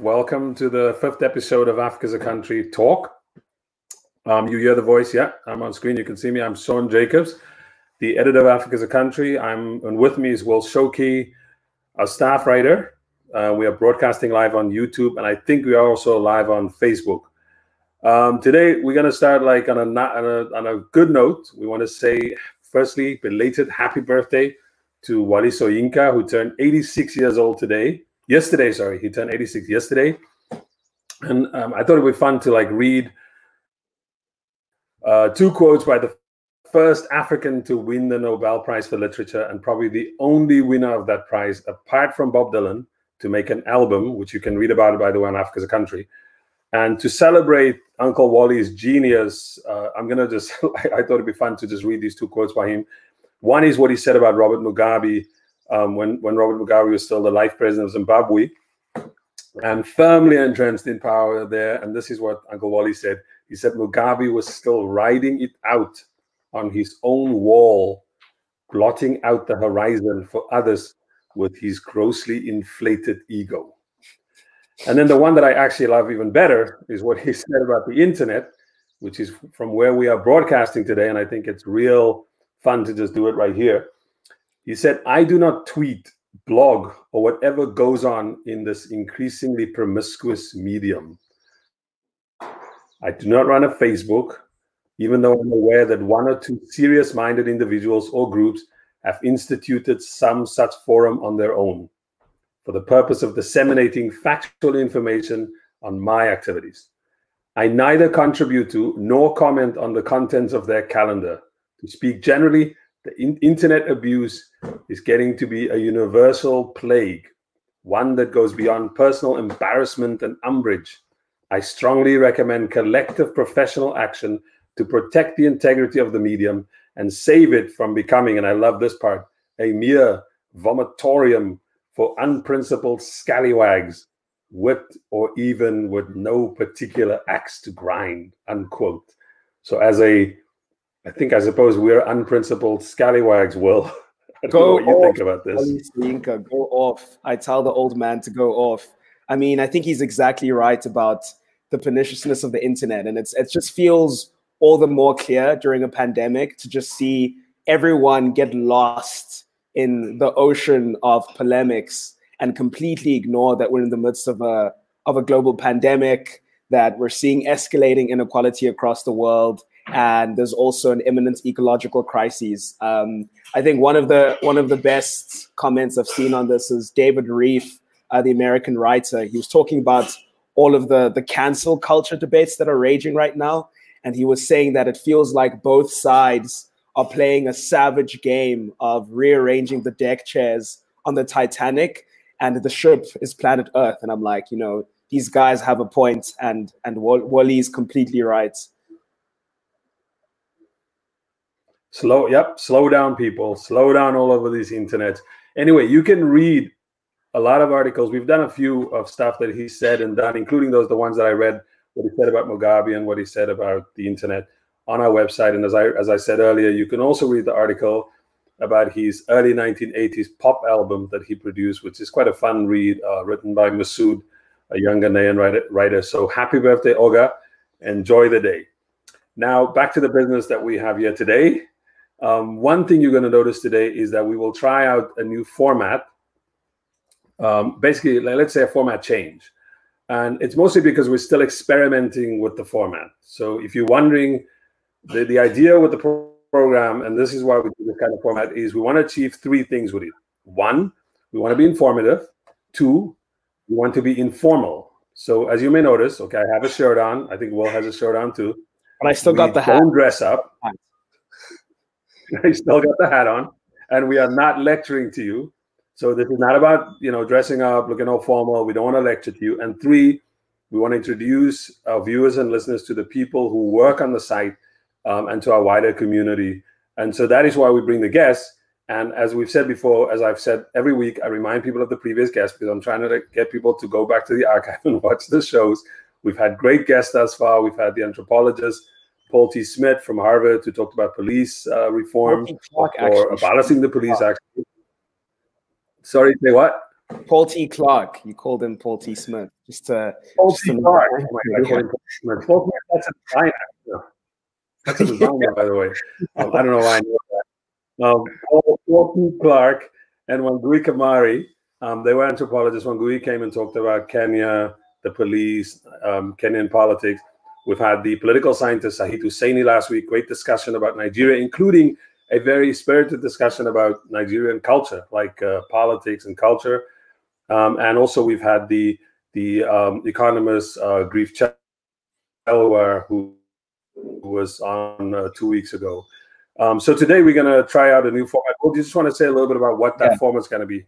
Welcome to the 5th episode of Africa as a Country Talk. You hear the voice, yeah? I'm on screen, you can see me. I'm Sean Jacobs, the editor of Africa as a Country. And with me is Will Shoki, a staff writer. We are broadcasting live on YouTube, and I think we are also live on Facebook. Today, we're going to start like on a good note. We want to say, firstly, belated happy birthday to Wole Soyinka, who turned 86 years old today. Yesterday, sorry, he turned 86 yesterday. And I thought it would be fun to like read two quotes by the first African to win the Nobel Prize for Literature, and probably the only winner of that prize, apart from Bob Dylan, to make an album, which you can read about, by the way, on Africa as a Country. And to celebrate Uncle Wally's genius, I'm going to just, I thought it'd be fun to just read these two quotes by him. One is what he said about Robert Mugabe, when Robert Mugabe was still the life president of Zimbabwe and firmly entrenched in power there. And this is what Uncle Wally said. He said, Mugabe was still riding it out on his own wall, blotting out the horizon for others with his grossly inflated ego. And then the one that I actually love even better is what he said about the internet, which is from where we are broadcasting today. And I think it's real fun to just do it right here. He said, I do not tweet, blog, or whatever goes on in this increasingly promiscuous medium. I do not run a Facebook, even though I'm aware that one or two serious-minded individuals or groups have instituted some such forum on their own for the purpose of disseminating factual information on my activities. I neither contribute to nor comment on the contents of their calendar. To speak generally, the internet abuse is getting to be a universal plague, one that goes beyond personal embarrassment and umbrage. I strongly recommend collective professional action to protect the integrity of the medium and save it from becoming, and I love this part, a mere vomitorium for unprincipled scallywags, whipped or even with no particular axe to grind, unquote. So as a I suppose we're unprincipled scallywags, Will. Go off. What you think about this? Soyinka, go off. I tell the old man to go off. I mean, I think he's exactly right about the perniciousness of the internet. And it just feels all the more clear during a pandemic to just see everyone get lost in the ocean of polemics and completely ignore that we're in the midst of a global pandemic, that we're seeing escalating inequality across the world. And there's also an imminent ecological crisis. I think one of the best comments I've seen on this is David Reif, the American writer. He was talking about all of the cancel culture debates that are raging right now. And he was saying that it feels like both sides are playing a savage game of rearranging the deck chairs on the Titanic, and the ship is planet Earth. And I'm like, you know, these guys have a point, and Wally is completely right. Slow down, people. Slow down all over these internets. Anyway, you can read a lot of articles. We've done a few of stuff that he said and done, including the ones that I read, what he said about Mugabe and what he said about the internet on our website. And as I said earlier, you can also read the article about his early 1980s pop album that he produced, which is quite a fun read, written by Masood, a young Ghanaian writer. So happy birthday, Oga. Enjoy the day. Now, back to the business that we have here today. One thing you're going to notice today is that we will try out a new format, basically, let's say a format change. And it's mostly because we're still experimenting with the format. So if you're wondering, the idea with the program, and this is why we do this kind of format, is we want to achieve three things with it. One, we want to be informative. Two, we want to be informal. So as you may notice, okay, I have a shirt on. I think Will has a shirt on too. But I still got the hat. Don't dress up. I still got the hat on, and we are not lecturing to you. So this is not about, you know, dressing up, looking all formal. We don't want to lecture to you. And three, we want to introduce our viewers and listeners to the people who work on the site, and to our wider community. And so that is why we bring the guests. And as we've said before, as I've said every week, I remind people of the previous guests because I'm trying to get people to go back to the archive and watch the shows. We've had great guests thus far. We've had the anthropologist Paul T. Smith from Harvard, who talked about police reform or abolishing the police. Actually, sorry, say what? Paul T. Clark. You called him Paul T. Smith. Paul T. Clark. Paul, that's a designer. That's a designer, by the way. I don't know why I know that. Paul T. Clark and Wangui Kamari. They were anthropologists. Wangui came and talked about Kenya, the police, Kenyan politics. We've had the political scientist Sahit Hussaini last week. Great discussion about Nigeria, including a very spirited discussion about Nigerian culture, like politics and culture. And also we've had the economist Grief Chelowar, who was on 2 weeks ago. So today we're going to try out a new format. Well, do you just want to say a little bit about what that format's going to be?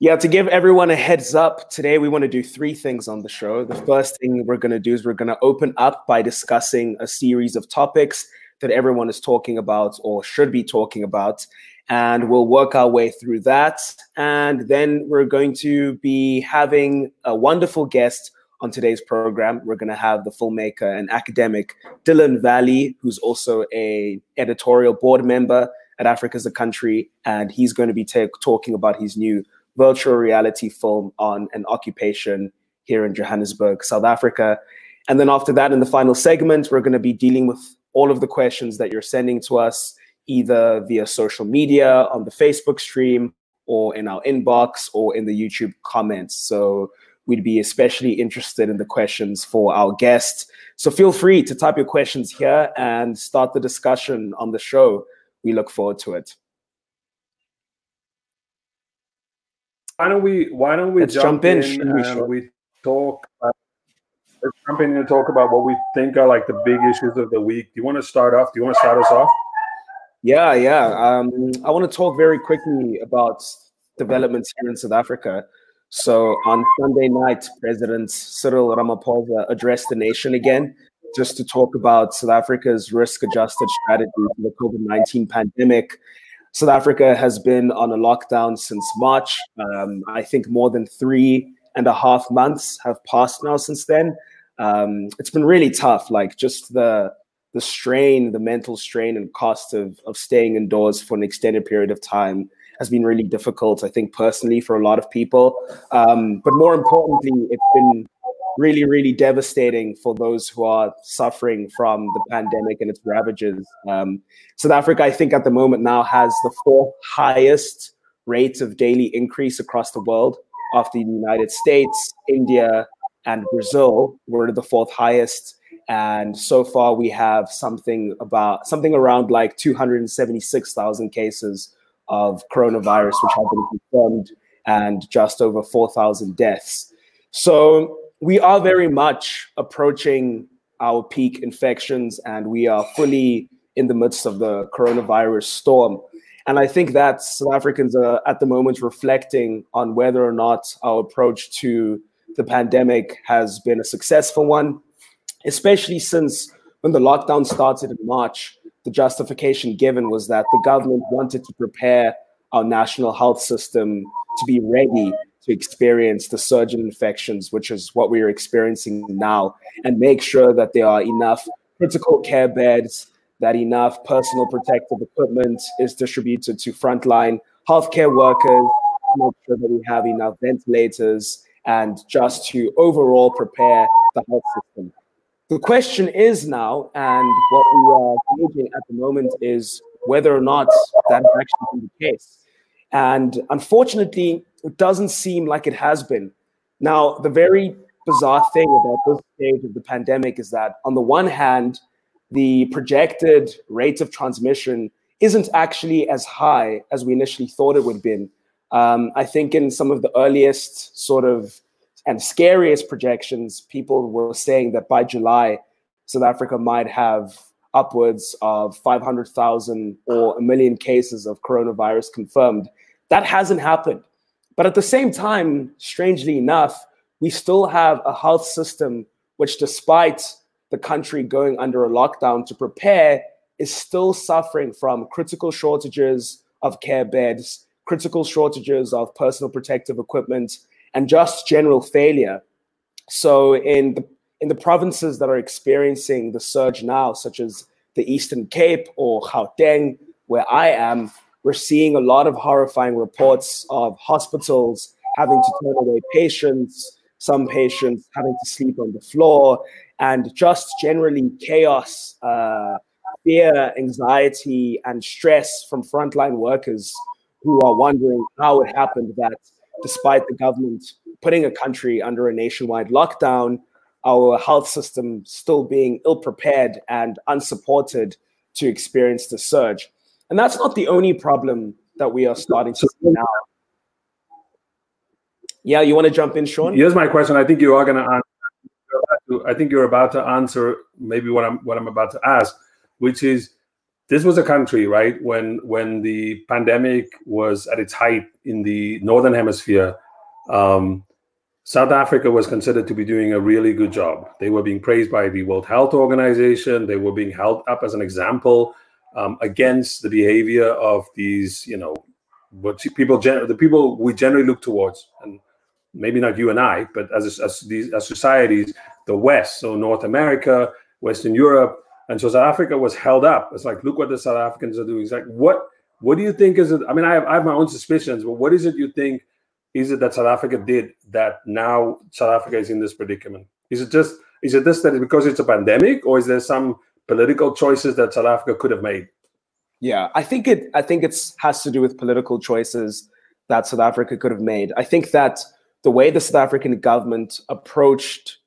Yeah, to give everyone a heads up, today we want to do three things on the show. The first thing we're going to do is we're going to open up by discussing a series of topics that everyone is talking about or should be talking about. And we'll work our way through that. And then we're going to be having a wonderful guest on today's program. We're going to have the filmmaker and academic Dylan Valley, who's also an editorial board member at Africa as a Country. And he's going to be talking about his new virtual reality film on an occupation here in Johannesburg, South Africa. And then after that, in the final segment, we're going to be dealing with all of the questions that you're sending to us, either via social media, on the Facebook stream, or in our inbox, or in the YouTube comments. So we'd be especially interested in the questions for our guests. So feel free to type your questions here and start the discussion on the show. We look forward to it. Why don't we jump in and talk about what we think are like the big issues of the week. Do you want to start us off? Yeah. I want to talk very quickly about developments here in South Africa. So on Sunday night, President Cyril Ramaphosa addressed the nation again, just to talk about South Africa's risk-adjusted strategy for the COVID-19 pandemic. South Africa has been on a lockdown since March. I think more than 3.5 months have passed now since then. It's been really tough, like just the strain, the mental strain and cost of staying indoors for an extended period of time has been really difficult, I think personally for a lot of people. But more importantly, it's been really, really devastating for those who are suffering from the pandemic and its ravages. South Africa, I think at the moment now has the 4th highest rate of daily increase across the world after the United States, India, and Brazil were the 4th highest. And so far we have something around like 276,000 cases of coronavirus, which have been confirmed, and just over 4,000 deaths. So we are very much approaching our peak infections, and we are fully in the midst of the coronavirus storm. And I think that South Africans are at the moment reflecting on whether or not our approach to the pandemic has been a successful one, especially since when the lockdown started in March, the justification given was that the government wanted to prepare our national health system to be ready to experience the surge in infections, which is what we are experiencing now, and make sure that there are enough critical care beds, that enough personal protective equipment is distributed to frontline healthcare workers, make sure that we have enough ventilators, and just to overall prepare the health system. The question is now, and what we are engaging at the moment, is whether or not that has actually been the case. And unfortunately, it doesn't seem like it has been. Now, the very bizarre thing about this stage of the pandemic is that on the one hand, the projected rate of transmission isn't actually as high as we initially thought it would have been. I think in some of the earliest sort of and scariest projections, people were saying that by July, South Africa might have upwards of 500,000 or 1 million cases of coronavirus confirmed. That hasn't happened. But at the same time, strangely enough, we still have a health system which, despite the country going under a lockdown to prepare, is still suffering from critical shortages of care beds, critical shortages of personal protective equipment, and just general failure. So in the provinces that are experiencing the surge now, such as the Eastern Cape or Gauteng, where I am, we're seeing a lot of horrifying reports of hospitals having to turn away patients, some patients having to sleep on the floor, and just generally chaos, fear, anxiety, and stress from frontline workers who are wondering how it happened that despite the government putting a country under a nationwide lockdown, our health system still being ill-prepared and unsupported to experience the surge. And that's not the only problem that we are starting to see now. Yeah, you want to jump in, Sean? Here's my question. I think you are going to answer. I think you're about to answer maybe what I'm about to ask, which is, this was a country, right, when the pandemic was at its height in the Northern Hemisphere, South Africa was considered to be doing a really good job. They were being praised by the World Health Organization. They were being held up as an example against the behavior of these, you know, what people, the people we generally look towards, and maybe not you and I, but as societies, the West, so North America, Western Europe, and so South Africa was held up. It's like, look what the South Africans are doing. It's like, what do you think is it? I mean, I have my own suspicions, but what is it you think? Is it that South Africa did that now South Africa is in this predicament? Is it just that because it's a pandemic, or is there some political choices that South Africa could have made? Yeah, I think it has to do with political choices that South Africa could have made. I think that the way the South African government approached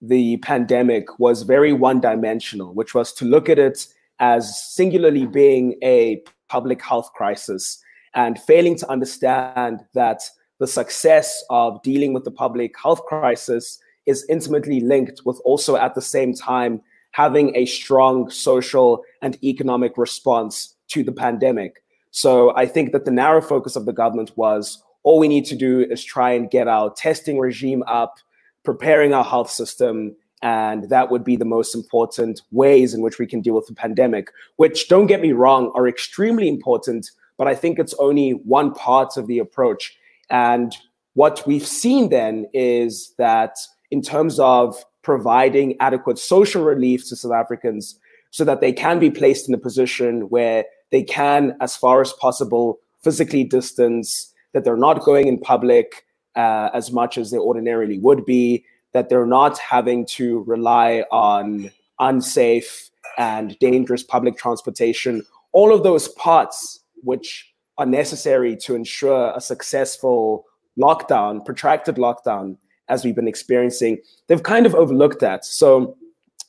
the pandemic was very one-dimensional, which was to look at it as singularly being a public health crisis and failing to understand that the success of dealing with the public health crisis is intimately linked with also at the same time having a strong social and economic response to the pandemic. So I think that the narrow focus of the government was, all we need to do is try and get our testing regime up, preparing our health system, and that would be the most important ways in which we can deal with the pandemic, which, don't get me wrong, are extremely important, but I think it's only one part of the approach. And what we've seen then is that in terms of providing adequate social relief to South Africans so that they can be placed in a position where they can, as far as possible, physically distance, that they're not going in public as much as they ordinarily would be, that they're not having to rely on unsafe and dangerous public transportation, all of those parts which are necessary to ensure a successful lockdown, protracted lockdown, as we've been experiencing, they've kind of overlooked that. So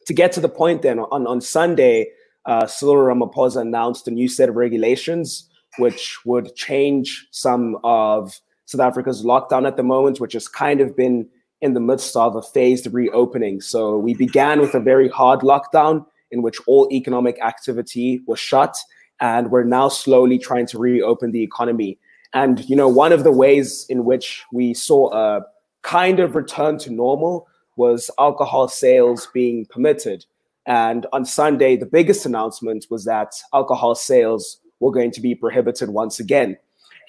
to get to the point then, on Sunday, Cyril Ramaphosa announced a new set of regulations which would change some of South Africa's lockdown at the moment, which has kind of been in the midst of a phased reopening. So we began with a very hard lockdown in which all economic activity was shut, and we're now slowly trying to reopen the economy. And, you know, one of the ways in which we saw a kind of return to normal was alcohol sales being permitted. And on Sunday, the biggest announcement was that alcohol sales were going to be prohibited once again.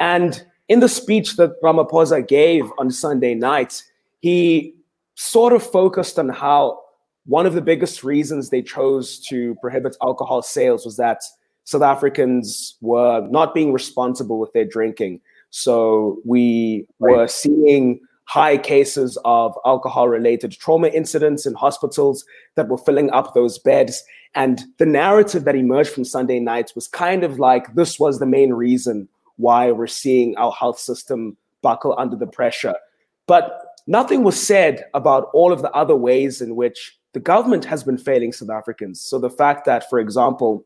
And in the speech that Ramaphosa gave on Sunday night, he sort of focused on how one of the biggest reasons they chose to prohibit alcohol sales was that South Africans were not being responsible with their drinking. So we were seeing high cases of alcohol-related trauma incidents in hospitals that were filling up those beds. And the narrative that emerged from Sunday night was kind of like, this was the main reason why we're seeing our health system buckle under the pressure. But nothing was said about all of the other ways in which the government has been failing South Africans. So the fact that, for example,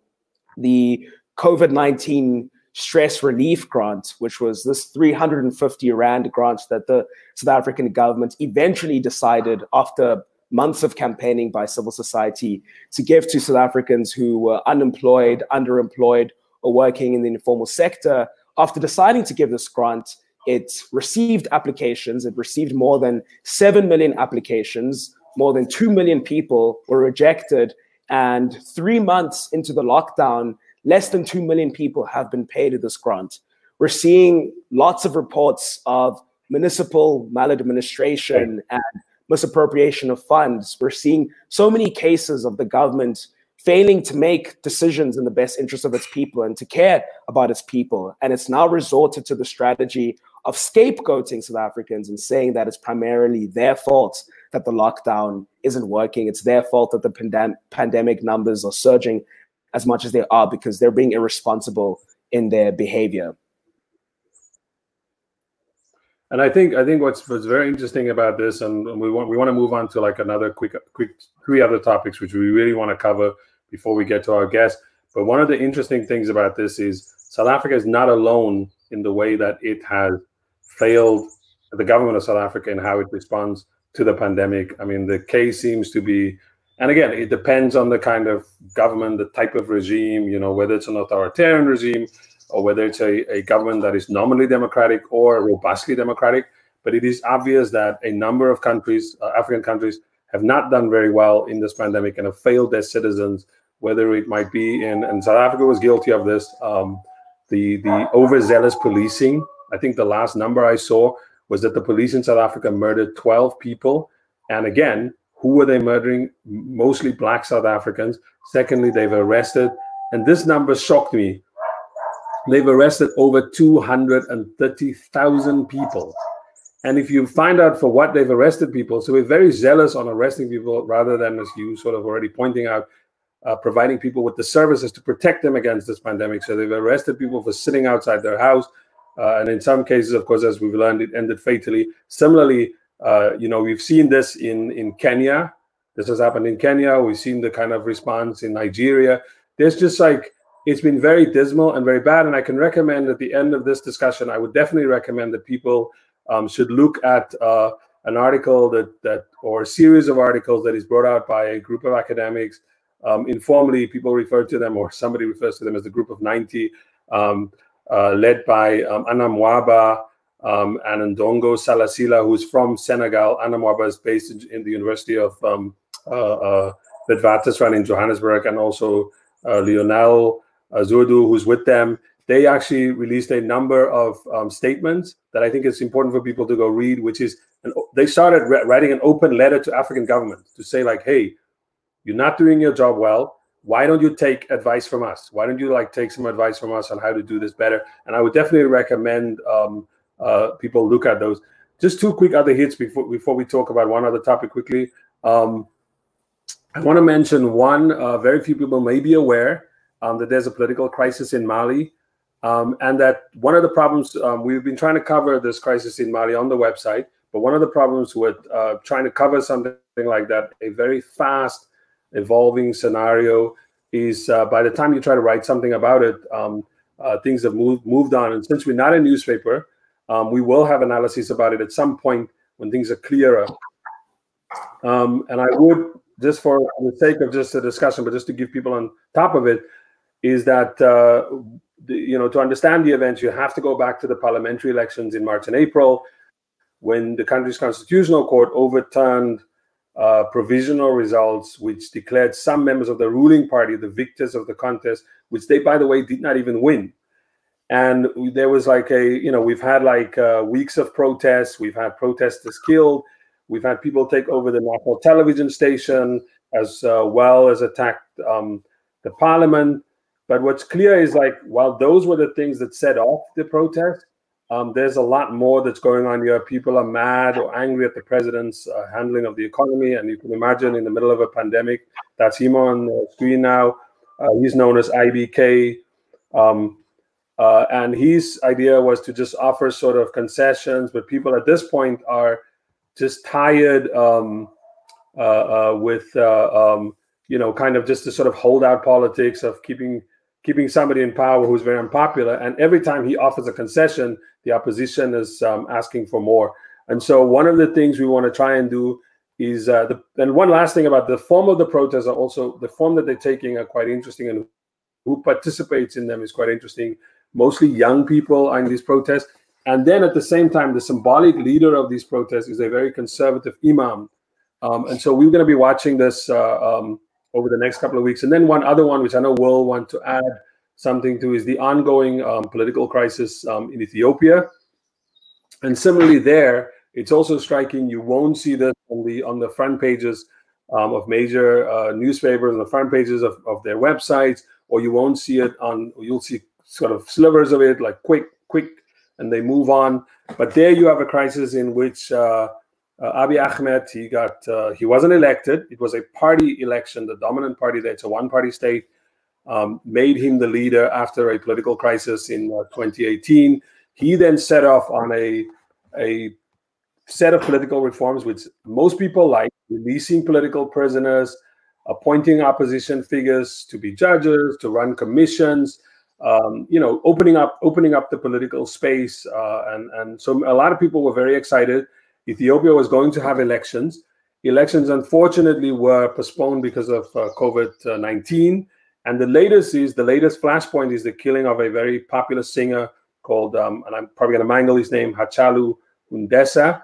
the COVID-19 stress relief grant, which was this 350 Rand grant that the South African government eventually decided after months of campaigning by civil society to give to South Africans who were unemployed, underemployed, or working in the informal sector. After deciding to give this grant, it received applications. It received more than 7 million applications. More than 2 million people were rejected. And 3 months into the lockdown, less than 2 million people have been paid this grant. We're seeing lots of reports of municipal maladministration and misappropriation of funds. We're seeing so many cases of the government failing to make decisions in the best interest of its people and to care about its people. And it's now resorted to the strategy of scapegoating South Africans and saying that it's primarily their fault that the lockdown isn't working. It's their fault that the pandemic numbers are surging as much as they are because they're being irresponsible in their behavior. And I think what's very interesting about this, and we want to move on to like another quick three other topics which we really want to cover before we get to our guest. But one of the interesting things about this is South Africa is not alone in the way that it has failed the government of South Africa and how it responds to the pandemic. I mean, the case seems to be, and again, it depends on the kind of government, the type of regime, you know, whether it's an authoritarian regime, or whether it's a government that is nominally democratic or robustly democratic. But it is obvious that a number of countries, African countries, have not done very well in this pandemic and have failed their citizens, whether it might be in, and South Africa was guilty of this, the overzealous policing. I think the last number I saw was that the police in South Africa murdered 12 people. And again, who were they murdering? Mostly Black South Africans. Secondly, they've arrested, and this number shocked me, they've arrested over 230,000 people. And if you find out for what they've arrested people, so we're very zealous on arresting people rather than, as you sort of already pointing out, providing people with the services to protect them against this pandemic. So they've arrested people for sitting outside their house. And in some cases, of course, as we've learned, it ended fatally. Similarly, you know, we've seen this in Kenya. This has happened in Kenya. We've seen the kind of response in Nigeria. There's just like, it's been very dismal and very bad, and I can recommend at the end of this discussion, I would definitely recommend that people should look at an article that or a series of articles that is brought out by a group of academics. Informally, people refer to them, or somebody refers to them as the Group of 90, led by Anna Mwaba and Ndongo Salasila, who's from Senegal. Anna Mwaba is based in the University of Witwatersrand in Johannesburg, and also Lionel Zurdu, who's with them. They actually released a number of statements that I think it's important for people to go read, which is, they started writing an open letter to African governments to say like, hey, you're not doing your job well. Why don't you take advice from us? Why don't you like take some advice from us on how to do this better? And I would definitely recommend people look at those. Just two quick other hits before we talk about one other topic quickly. I want to mention one, very few people may be aware that there's a political crisis in Mali, and that one of the problems, we've been trying to cover this crisis in Mali on the website, but one of the problems with trying to cover something like that, a very fast evolving scenario, is by the time you try to write something about it, things have moved on. And since we're not a newspaper, we will have analysis about it at some point when things are clearer. And I would, just for the sake of just a discussion, but just to give people on top of it, is that, you know, to understand the events, you have to go back to the parliamentary elections in March and April, when the country's constitutional court overturned provisional results, which declared some members of the ruling party the victors of the contest, which they, by the way, did not even win. And there was like a, you know, we've had like weeks of protests, we've had protesters killed, we've had people take over the national television station, as well as attack the parliament. But what's clear is like, while those were the things that set off the protest, there's a lot more that's going on here. People are mad or angry at the president's handling of the economy. And you can imagine, in the middle of a pandemic, that's him on the screen now. He's known as IBK. And his idea was to just offer sort of concessions. But people at this point are just tired with, you know, kind of just the sort of holdout politics of keeping somebody in power who's very unpopular. And every time he offers a concession, the opposition is asking for more. And so one of the things we want to try and do is, and one last thing about the form of the protests, are also the form that they're taking are quite interesting, and who participates in them is quite interesting. Mostly young people are in these protests. And then at the same time, the symbolic leader of these protests is a very conservative imam. And so we're going to be watching this over the next couple of weeks. And then one other one, which I know will want to add something to, is the ongoing political crisis in Ethiopia. And similarly there, it's also striking. You won't see this on the front pages of major newspapers on the front pages of their websites, or you won't see it on, you'll see sort of slivers of it, like quick, and they move on. But there you have a crisis in which Abiy Ahmed, he wasn't elected. It was a party election, the dominant party there. It's a one-party state. Made him the leader after a political crisis in 2018. He then set off on a set of political reforms, which most people like, releasing political prisoners, appointing opposition figures to be judges, to run commissions, you know, opening up the political space. And so a lot of people were very excited. Ethiopia was going to have elections. Elections, unfortunately, were postponed because of COVID-19. And the latest flashpoint is the killing of a very popular singer called, and I'm probably going to mangle his name, Hachalu Hundessa,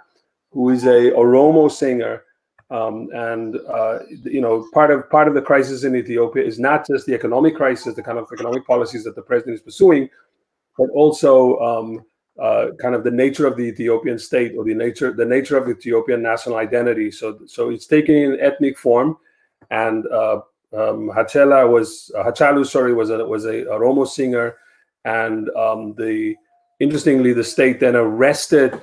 who is a Oromo singer. You know, part of the crisis in Ethiopia is not just the economic crisis, the kind of economic policies that the president is pursuing, but also kind of the nature of the Ethiopian state, or the nature of Ethiopian national identity. So it's taking an ethnic form, and Hachalu was a Oromo singer, and interestingly, the state then arrested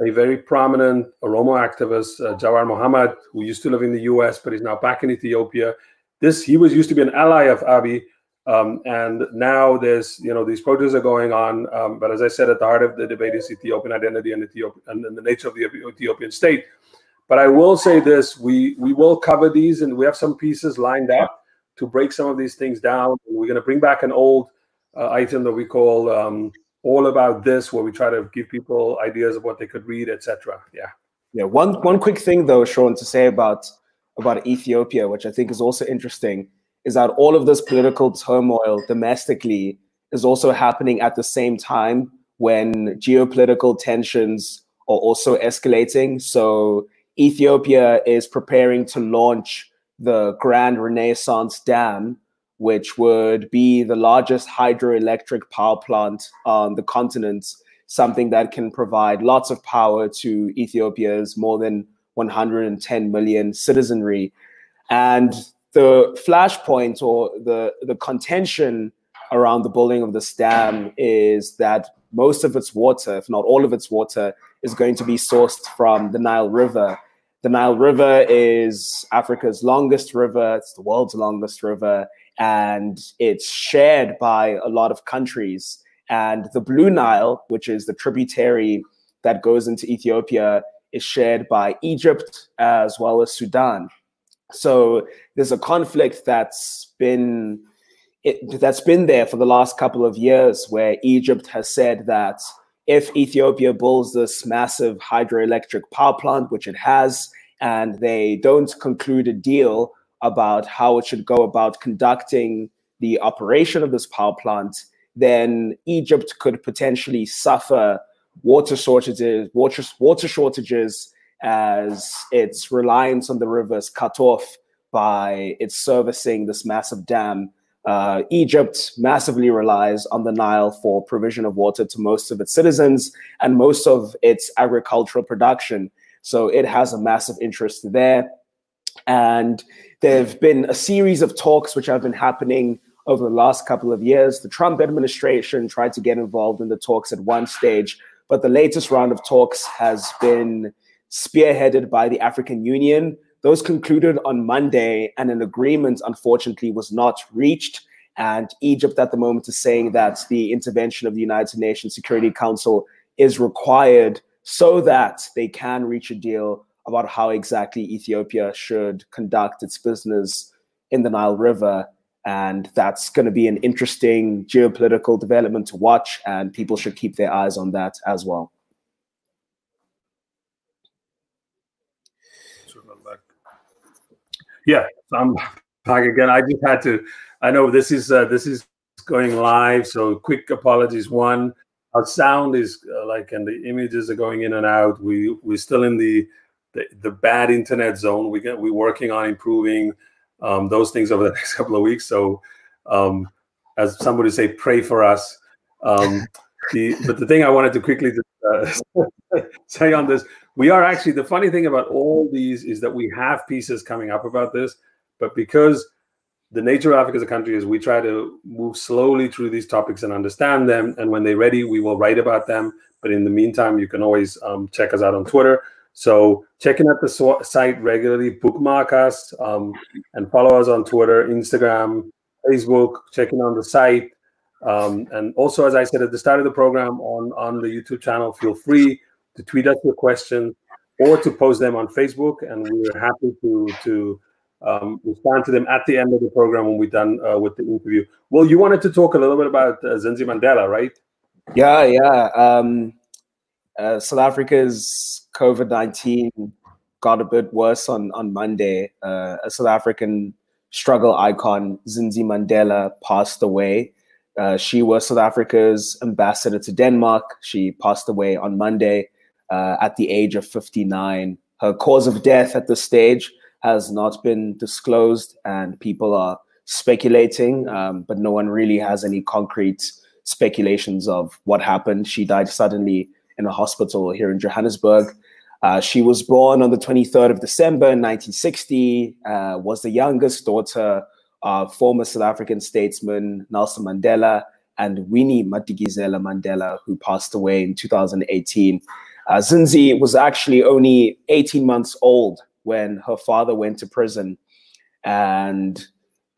a very prominent Oromo activist, Jawar Mohamed, who used to live in the U.S. but is now back in Ethiopia. He was used to be an ally of Abiy, and now there's, you know, these protests are going on. But as I said, at the heart of the debate is Ethiopian identity and the nature of the Ethiopian state. But I will say this: we will cover these, and we have some pieces lined up to break some of these things down. We're going to bring back an old item that we call All About This, where we try to give people ideas of what they could read, etc. Yeah. Yeah. One quick thing though, Sean, to say about Ethiopia, which I think is also interesting, is that all of this political turmoil domestically is also happening at the same time when geopolitical tensions are also escalating. So Ethiopia is preparing to launch the Grand Renaissance Dam, which would be the largest hydroelectric power plant on the continent, something that can provide lots of power to Ethiopia's more than 110 million citizenry. And the flashpoint, or the contention around the building of this dam, is that most of its water, if not all of its water, is going to be sourced from the Nile River. The Nile River is Africa's longest river. It's the world's longest river. And it's shared by a lot of countries. And the Blue Nile, which is the tributary that goes into Ethiopia, is shared by Egypt as well as Sudan. So there's a conflict that's been there for the last couple of years, where Egypt has said that if Ethiopia builds this massive hydroelectric power plant, which it has, and they don't conclude a deal about how it should go about conducting the operation of this power plant, then Egypt could potentially suffer water shortages as its reliance on the river is cut off by its servicing this massive dam. Egypt massively relies on the Nile for provision of water to most of its citizens and most of its agricultural production. So it has a massive interest there. And there have been a series of talks which have been happening over the last couple of years. The Trump administration tried to get involved in the talks at one stage, but the latest round of talks has been spearheaded by the African Union. Those concluded on Monday, and an agreement, unfortunately, was not reached. And Egypt at the moment is saying that the intervention of the United Nations Security Council is required so that they can reach a deal about how exactly Ethiopia should conduct its business in the Nile River. And that's going to be an interesting geopolitical development to watch, and people should keep their eyes on that as well. Yeah, I'm back again. I just had to, I know this is going live, so quick apologies. One, our sound is and the images are going in and out. We're still in the bad internet zone. We're working on improving those things over the next couple of weeks. So as somebody say, pray for us. But the thing I wanted to quickly say on this We are actually, the funny thing about all these is that we have pieces coming up about this, but because the nature of Africa as a country is we try to move slowly through these topics and understand them, and when they're ready, we will write about them. But in the meantime, you can always check us out on Twitter. So checking out the site regularly, bookmark us, and follow us on Twitter, Instagram, Facebook, checking on the site. And also, as I said at the start of the program, on the YouTube channel, feel free to tweet us your questions or to post them on Facebook. And we're happy to respond to them at the end of the program when we're done with the interview. Well, you wanted to talk a little bit about Zinzi Mandela, right? Yeah. South Africa's COVID-19 got a bit worse on Monday. A South African struggle icon, Zinzi Mandela, passed away. She was South Africa's ambassador to Denmark. She passed away on Monday at the age of 59. Her cause of death at this stage has not been disclosed, and people are speculating, but no one really has any concrete speculations of what happened. She died suddenly in a hospital here in Johannesburg. She was born on the 23rd of December, 1960, was the youngest daughter of former South African statesman Nelson Mandela and Winnie Madikizela Mandela, who passed away in 2018. Zinzi was actually only 18 months old when her father went to prison, and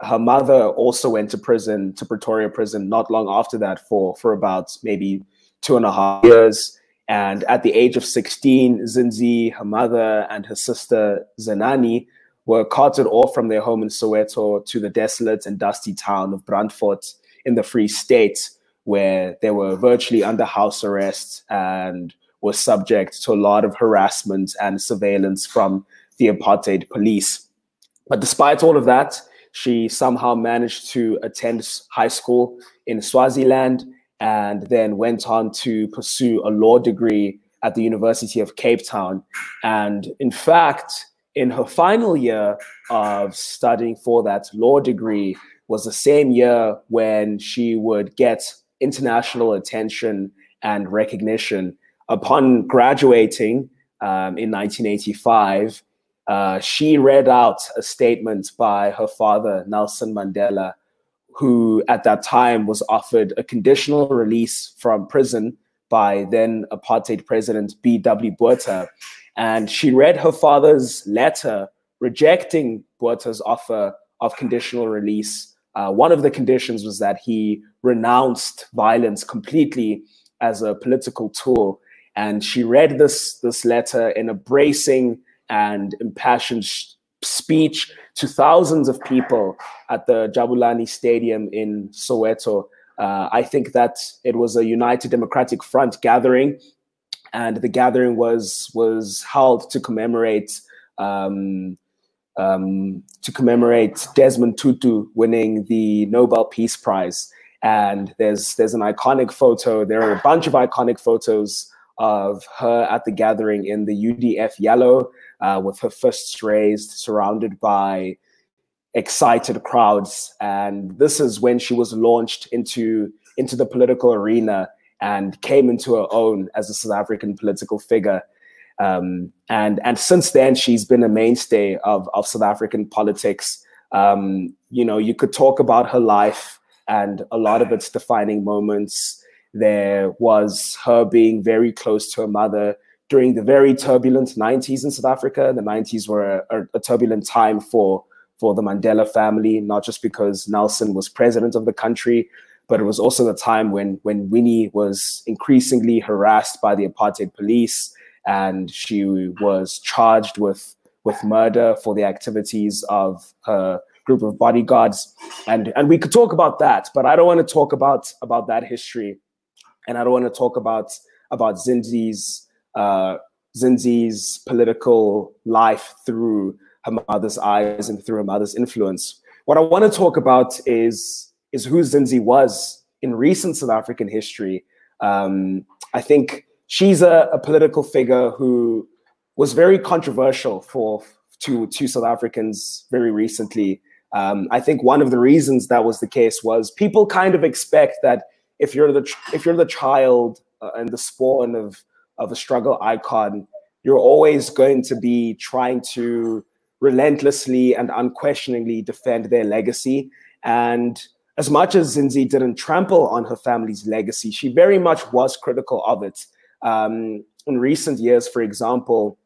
her mother also went to prison, to Pretoria prison, not long after that for about maybe 2.5 years. And at the age of 16, Zinzi, her mother, and her sister Zenani were carted off from their home in Soweto to the desolate and dusty town of Brandfort in the Free State, where they were virtually under house arrest and were subject to a lot of harassment and surveillance from the apartheid police. But despite all of that, she somehow managed to attend high school in Swaziland and then went on to pursue a law degree at the University of Cape Town. And in fact, in her final year of studying for that law degree was the same year when she would get international attention and recognition. Upon graduating in 1985, she read out a statement by her father, Nelson Mandela, who at that time was offered a conditional release from prison by then apartheid president B.W. Botha. And she read her father's letter rejecting Botha's offer of conditional release. One of the conditions was that he renounced violence completely as a political tool. And she read this letter in a bracing and impassioned speech to thousands of people at the Jabulani Stadium in Soweto. I think that it was a United Democratic Front gathering, and the gathering was held to commemorate Desmond Tutu winning the Nobel Peace Prize. And there's an iconic photo. There are a bunch of iconic photos of her at the gathering in the UDF yellow, with her fists raised, surrounded by excited crowds. And this is when she was launched into the political arena and came into her own as a South African political figure. And since then, she's been a mainstay of South African politics. You could talk about her life and a lot of its defining moments. There was her being very close to her mother during the very turbulent 90s in South Africa. The 90s were a turbulent time for the Mandela family, not just because Nelson was president of the country, but it was also the time when Winnie was increasingly harassed by the apartheid police, and she was charged with murder for the activities of her group of bodyguards. And we could talk about that, but I don't want to talk about that history. And I don't want to talk about Zinzi's political life through her mother's eyes and through her mother's influence. What I want to talk about is who Zinzi was in recent South African history. I think she's a political figure who was very controversial to South Africans very recently. I think one of the reasons that was the case was people kind of expect that if you're the child and the spawn of a struggle icon, you're always going to be trying to relentlessly and unquestioningly defend their legacy. And as much as Zinzi didn't trample on her family's legacy, she very much was critical of it. In recent years, for example,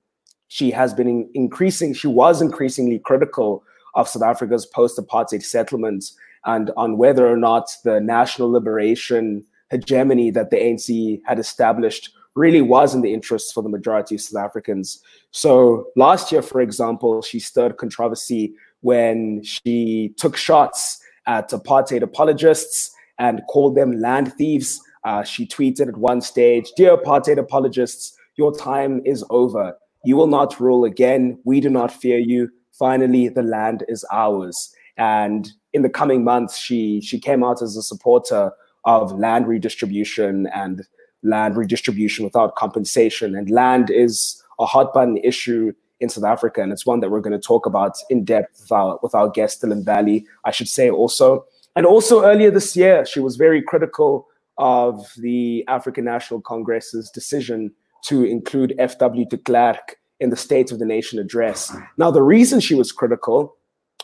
she has been increasingly critical of South Africa's post-apartheid settlements and on whether or not the national liberation hegemony that the ANC had established really was in the interests for the majority of South Africans. So last year, for example, she stirred controversy when she took shots at apartheid apologists and called them land thieves. She tweeted at one stage, "Dear apartheid apologists, your time is over. You will not rule again. We do not fear you. Finally, the land is ours." And in the coming months, she came out as a supporter of land redistribution and land redistribution without compensation. And land is a hot button issue in South Africa, and it's one that we're going to talk about in depth with our guest, Dylan Valley, I should say also. And also earlier this year, she was very critical of the African National Congress's decision to include F.W. de Klerk in the State of the Nation address. Now, the reason she was critical,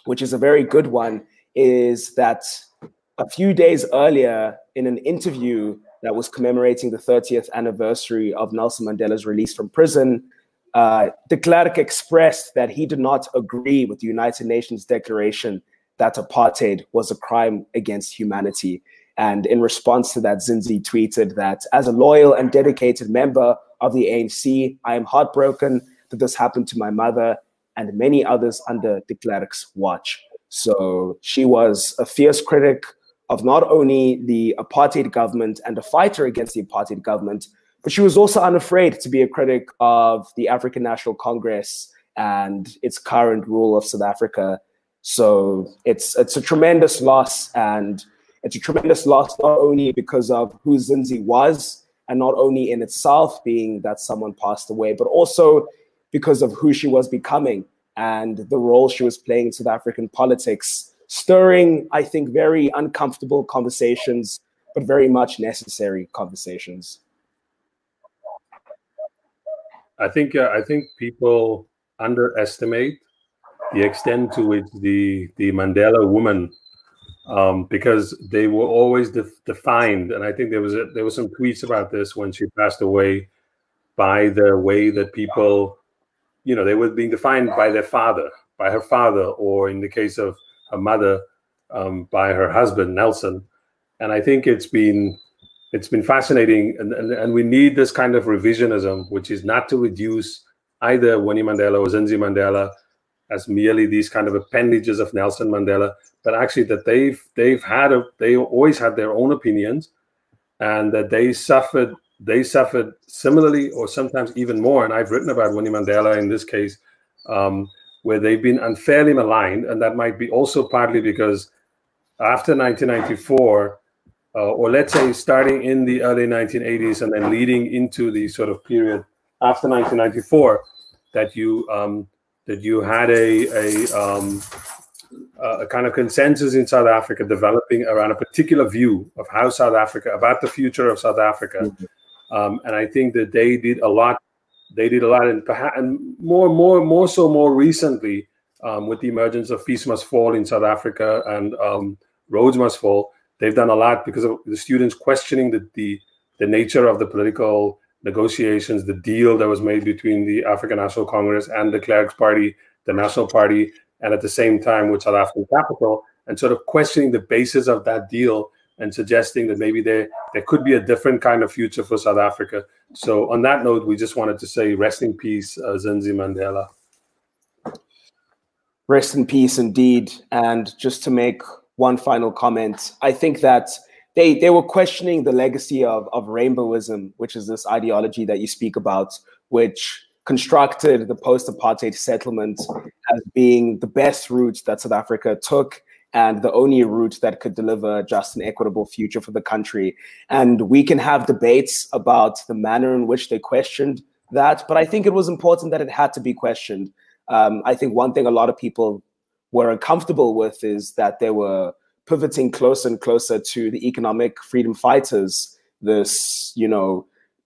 which is a very good one, is that a few days earlier in an interview that was commemorating the 30th anniversary of Nelson Mandela's release from prison, de Klerk expressed that he did not agree with the United Nations declaration that apartheid was a crime against humanity. And in response to that, Zinzi tweeted that, "As a loyal and dedicated member of the ANC, I am heartbroken that this happened to my mother and many others under de Klerk's watch." So she was a fierce critic of not only the apartheid government and a fighter against the apartheid government, but she was also unafraid to be a critic of the African National Congress and its current rule of South Africa. So it's a tremendous loss, and it's a tremendous loss not only because of who Zinzi was, and not only in itself being that someone passed away, but also because of who she was becoming and the role she was playing in South African politics, stirring, I think, very uncomfortable conversations, but very much necessary conversations. I think people underestimate the extent to which the Mandela woman, because they were always defined, and I think there was some tweets about this when she passed away, by the way that people, they were being defined by their father, by her father, or in the case of her mother, by her husband Nelson. And I think it's been fascinating, and we need this kind of revisionism, which is not to reduce either Winnie Mandela or Zinzi Mandela as merely these kind of appendages of Nelson Mandela, but actually that they always had their own opinions, and that they suffered similarly or sometimes even more. And I've written about Winnie Mandela in this case, where they've been unfairly maligned, and that might be also partly because after 1994, or let's say starting in the early 1980s and then leading into the sort of period after 1994, that you had a kind of consensus in South Africa developing around a particular view of how South Africa, about the future of South Africa. Mm-hmm. And I think that they did a lot. And perhaps, and more recently, with the emergence of Peace Must Fall in South Africa and Roads Must Fall, they've done a lot because of the students questioning the nature of the political negotiations, the deal that was made between the African National Congress and the Klerk's party, the National Party, and at the same time with South African capital, and sort of questioning the basis of that deal and suggesting that maybe there could be a different kind of future for South Africa. So on that note, we just wanted to say rest in peace, Zinzi Mandela. Rest in peace indeed. And just to make one final comment, I think that they were questioning the legacy of rainbowism, which is this ideology that you speak about, which constructed the post-apartheid settlement as being the best route that South Africa took and the only route that could deliver just an equitable future for the country. And we can have debates about the manner in which they questioned that, but I think it was important that it had to be questioned. I think one thing a lot of people were uncomfortable with is that they were pivoting closer and closer to the economic freedom fighters, this,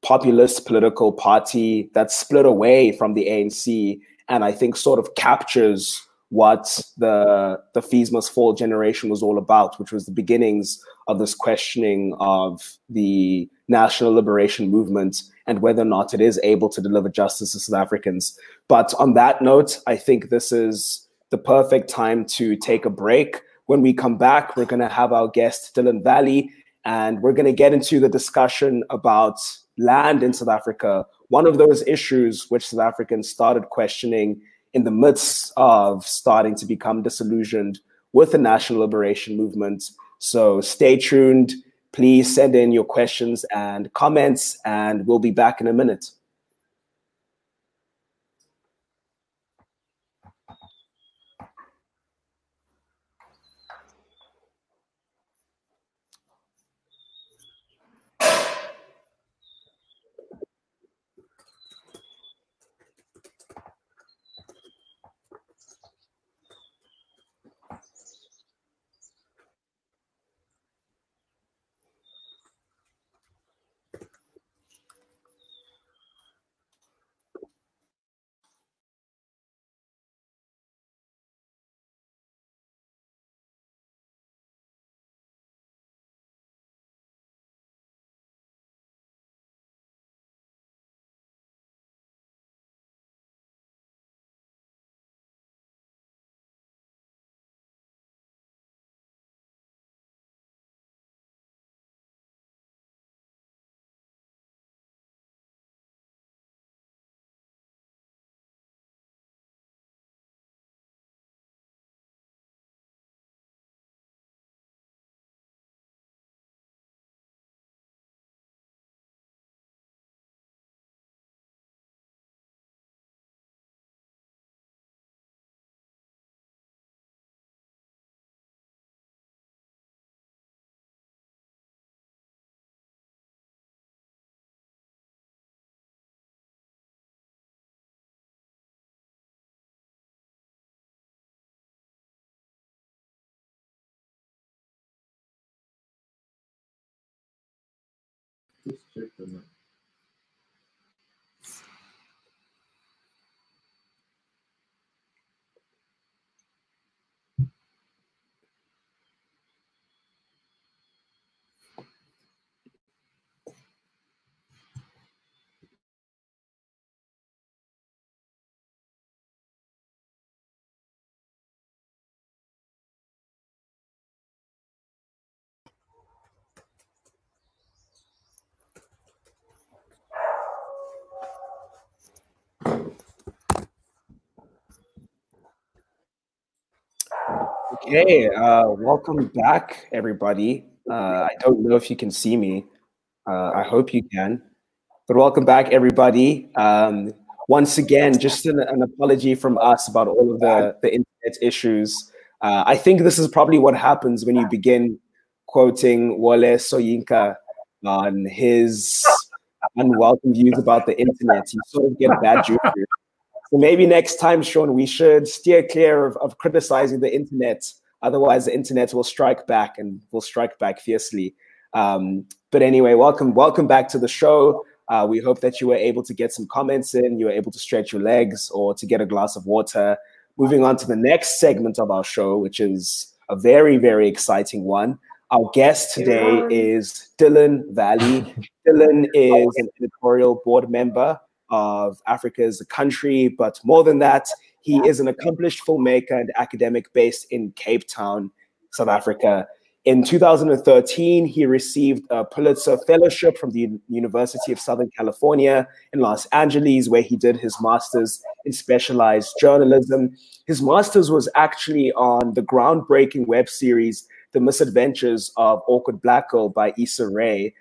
populist political party that split away from the ANC, and I think sort of captures what the Fees Must Fall generation was all about, which was the beginnings of this questioning of the national liberation movement and whether or not it is able to deliver justice to South Africans. But on that note, I think this is the perfect time to take a break. When we come back, we're going to have our guest, Dylan Valley, and we're going to get into the discussion about land in South Africa, one of those issues which South Africans started questioning in the midst of starting to become disillusioned with the national liberation movement. So stay tuned. Please send in your questions and comments, and we'll be back in a minute. Okay, welcome back, everybody. I don't know if you can see me. I hope you can. But welcome back, everybody. Once again, just an apology from us about all of the internet issues. I think this is probably what happens when you begin quoting Wole Soyinka on his unwelcome views about the internet. You sort of get a bad juju. So maybe next time, Sean, we should steer clear of criticizing the internet. Otherwise, the internet will strike back, and will strike back fiercely. But anyway, welcome back to the show. We hope that you were able to get some comments in, you were able to stretch your legs or to get a glass of water. Moving on to the next segment of our show, which is a very, very exciting one. Our guest today is Dylan Valley. Dylan is an editorial board member of Africa as a Country, but more than that, he is an accomplished filmmaker and academic based in Cape Town, South Africa. In 2013, he received a Pulitzer Fellowship from the University of Southern California in Los Angeles, where he did his master's in specialized journalism. His master's was actually on the groundbreaking web series, The Misadventures of Awkward Black Girl by Issa Rae,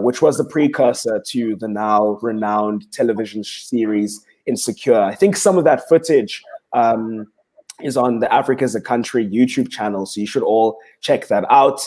which was the precursor to the now renowned television series Insecure. I think some of that footage is on the Africa as a Country YouTube channel, so you should all check that out.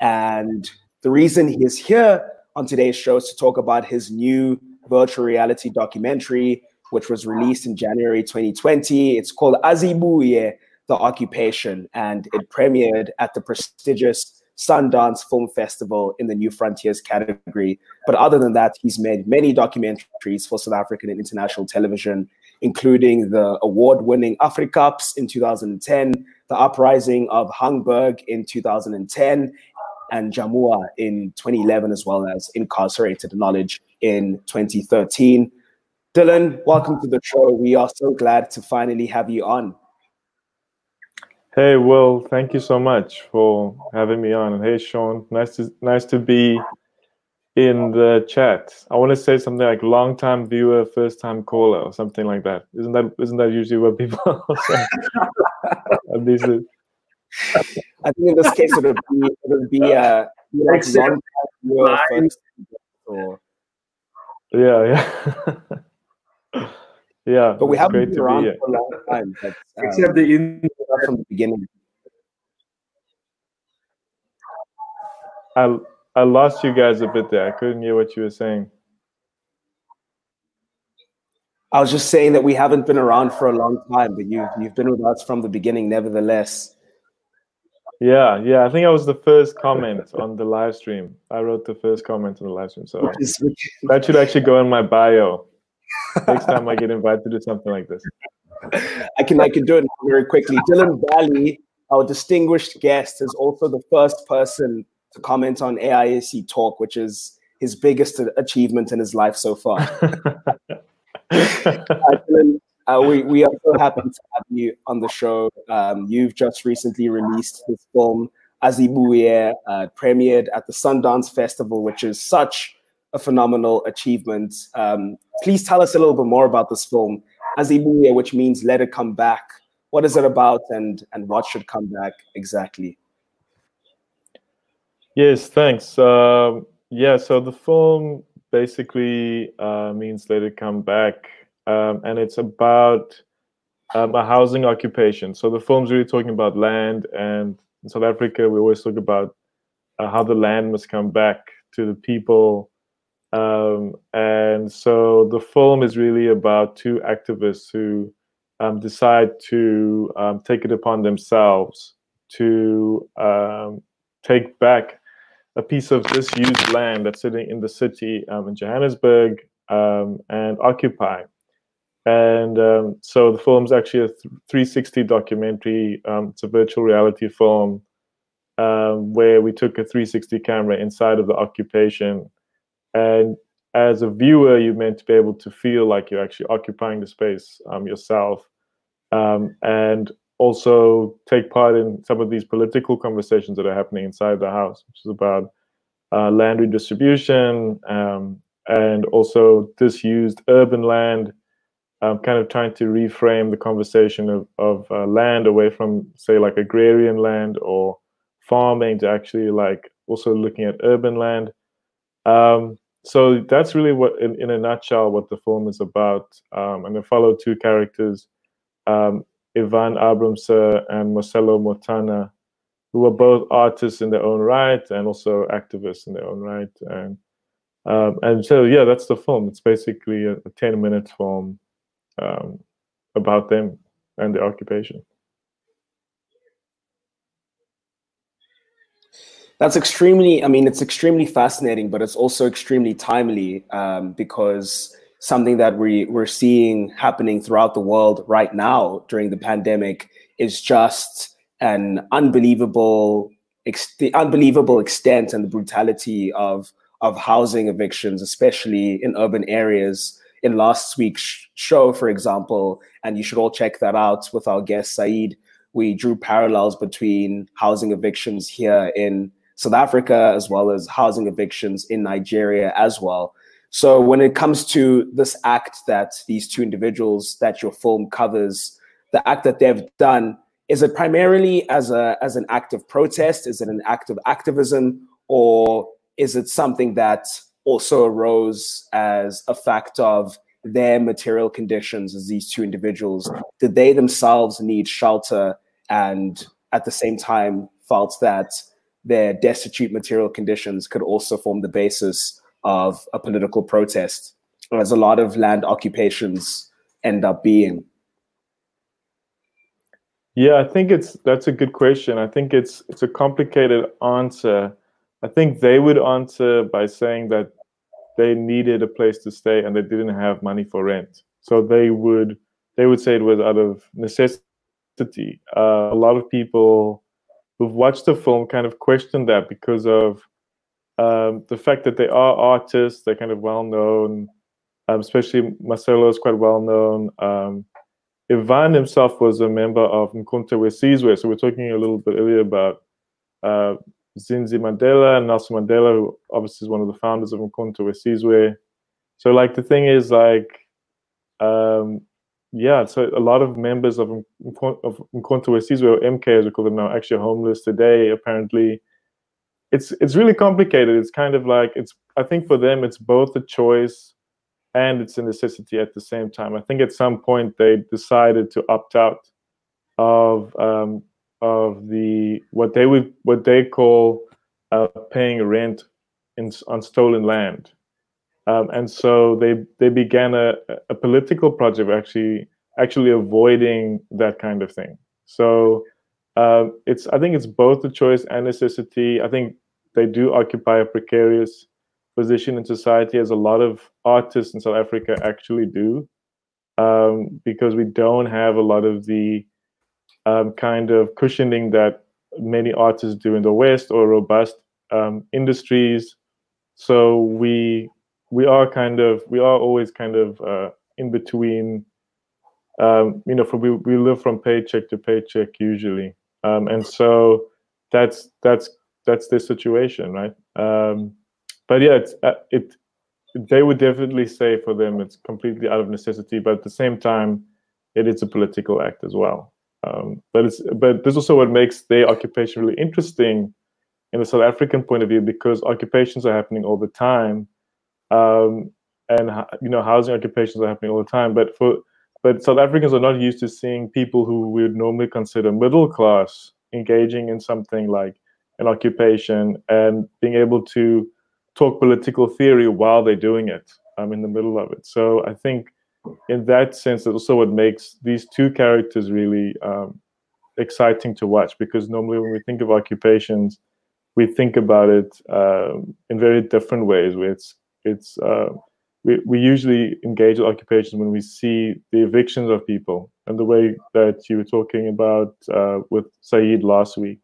And the reason he is here on today's show is to talk about his new virtual reality documentary, which was released in January 2020. It's called Azibuye: The Occupation, and it premiered at the prestigious Sundance Film Festival in the New Frontiers category. But other than that, he's made many documentaries for South African and international television, including the award-winning Africa Cups in 2010, The Uprising of Hangberg in 2010, and Jamua in 2011, as well as Incarcerated Knowledge in 2013. Dylan, welcome to the show. We are so glad to finally have you on. Hey, Will, thank you so much for having me on. Hey, Sean, nice to be in the chat. I want to say something like long-time viewer, first-time caller, or something like that. Isn't that usually what people say? I think in this case it would be like long-time viewer, first-time caller. Yeah. Yeah, but we haven't been around for a long time. But, except the from the beginning. I lost you guys a bit there. I couldn't hear what you were saying. I was just saying that we haven't been around for a long time, but you've been with us from the beginning, nevertheless. Yeah. I think I was the first comment on the live stream. I wrote the first comment on the live stream, so that should actually go in my bio. Next time I get invited to do something like this. I can do it very quickly. Dylan Valley, our distinguished guest, is also the first person to comment on AISC Talk, which is his biggest achievement in his life so far. Dylan, we are so happy to have you on the show. You've just recently released this film, Azibuye, premiered at the Sundance Festival, which is such a phenomenal achievement. Please tell us a little bit more about this film, Azibuye, which means let it come back. What is it about, and what should come back exactly? Yes, thanks. So the film basically means let it come back, and it's about a housing occupation. So the film's really talking about land, and in South Africa, we always talk about how the land must come back to the people. And so the film is really about two activists who decide to take it upon themselves to take back a piece of disused land that's sitting in the city in Johannesburg and occupy. And so the film's actually a 360 documentary. It's a virtual reality film where we took a 360 camera inside of the occupation. And as a viewer, you're meant to be able to feel like you're actually occupying the space yourself, and also take part in some of these political conversations that are happening inside the house, which is about land redistribution and also disused urban land, kind of trying to reframe the conversation of land away from, say, like agrarian land or farming to actually like also looking at urban land. So that's really what, in a nutshell, what the film is about. And I follow two characters, Ivan Abramser and Marcelo Mortana, who are both artists in their own right and also activists in their own right. And so, yeah, that's the film. It's basically a 10-minute film about them and the occupation. That's extremely fascinating, but it's also extremely timely because something that we're seeing happening throughout the world right now during the pandemic is just an unbelievable extent and the brutality of housing evictions, especially in urban areas. In last week's show, for example, and you should all check that out with our guest, Said, we drew parallels between housing evictions here in South Africa, as well as housing evictions in Nigeria as well. So when it comes to this act that these two individuals that your film covers, the act that they've done, is it primarily as an act of protest? Is it an act of activism? Or is it something that also arose as a fact of their material conditions as these two individuals? Did they themselves need shelter and at the same time felt that their destitute material conditions could also form the basis of a political protest, as a lot of land occupations end up being? Yeah, I think that's a good question. I think it's a complicated answer. I think they would answer by saying that they needed a place to stay and they didn't have money for rent. So they would say it was out of necessity. A lot of people who've watched the film kind of question that because of the fact that they are artists, they're kind of well-known, especially Marcelo is quite well-known. Ivan himself was a member of Umkhonto we Sizwe, so we're talking a little bit earlier about Zinzi Mandela and Nelson Mandela, who obviously is one of the founders of Umkhonto we Sizwe. So like the thing is like, yeah, so a lot of members of Umkhonto we Sizwe, or MK as we call them now, actually are homeless today, apparently. It's really complicated. It's kind of like, I think for them, it's both a choice and it's a necessity at the same time. I think at some point they decided to opt out of the what they call paying rent on stolen land, and so they began a political project of actually avoiding that kind of thing. So I think it's both a choice and necessity. I think they do occupy a precarious position in society, as a lot of artists in South Africa actually do, because we don't have a lot of the kind of cushioning that many artists do in the West, or robust industries. So we are always kind of in between. We live from paycheck to paycheck usually, and so that's the situation, right? But yeah, they would definitely say for them it's completely out of necessity, but at the same time, it is a political act as well. But this is also what makes their occupation really interesting in a South African point of view, because occupations are happening all the time, and housing occupations are happening all the time. But South Africans are not used to seeing people who we would normally consider middle class engaging in something like an occupation and being able to talk political theory while they're doing it. I'm in the middle of it. So I think in that sense, that's also what makes these two characters really exciting to watch, because normally when we think of occupations, we think about it in very different ways. Where we usually engage with occupations when we see the evictions of people, and the way that you were talking about with Saeed last week.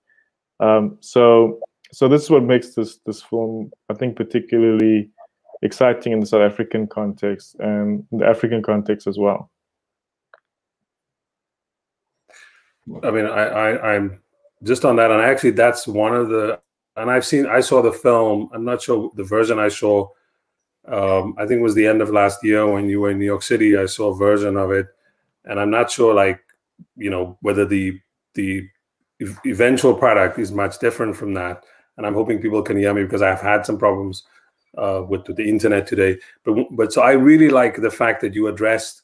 So this is what makes this film, I think, particularly exciting in the South African context and the African context as well. I mean, I'm just on that, and actually that's one of the, and I saw the film. I'm not sure the version I saw. I think it was the end of last year when you were in New York City. I saw a version of it, and I'm not sure, whether the eventual product is much different from that. And I'm hoping people can hear me, because I've had some problems with the internet today. But so I really like the fact that you addressed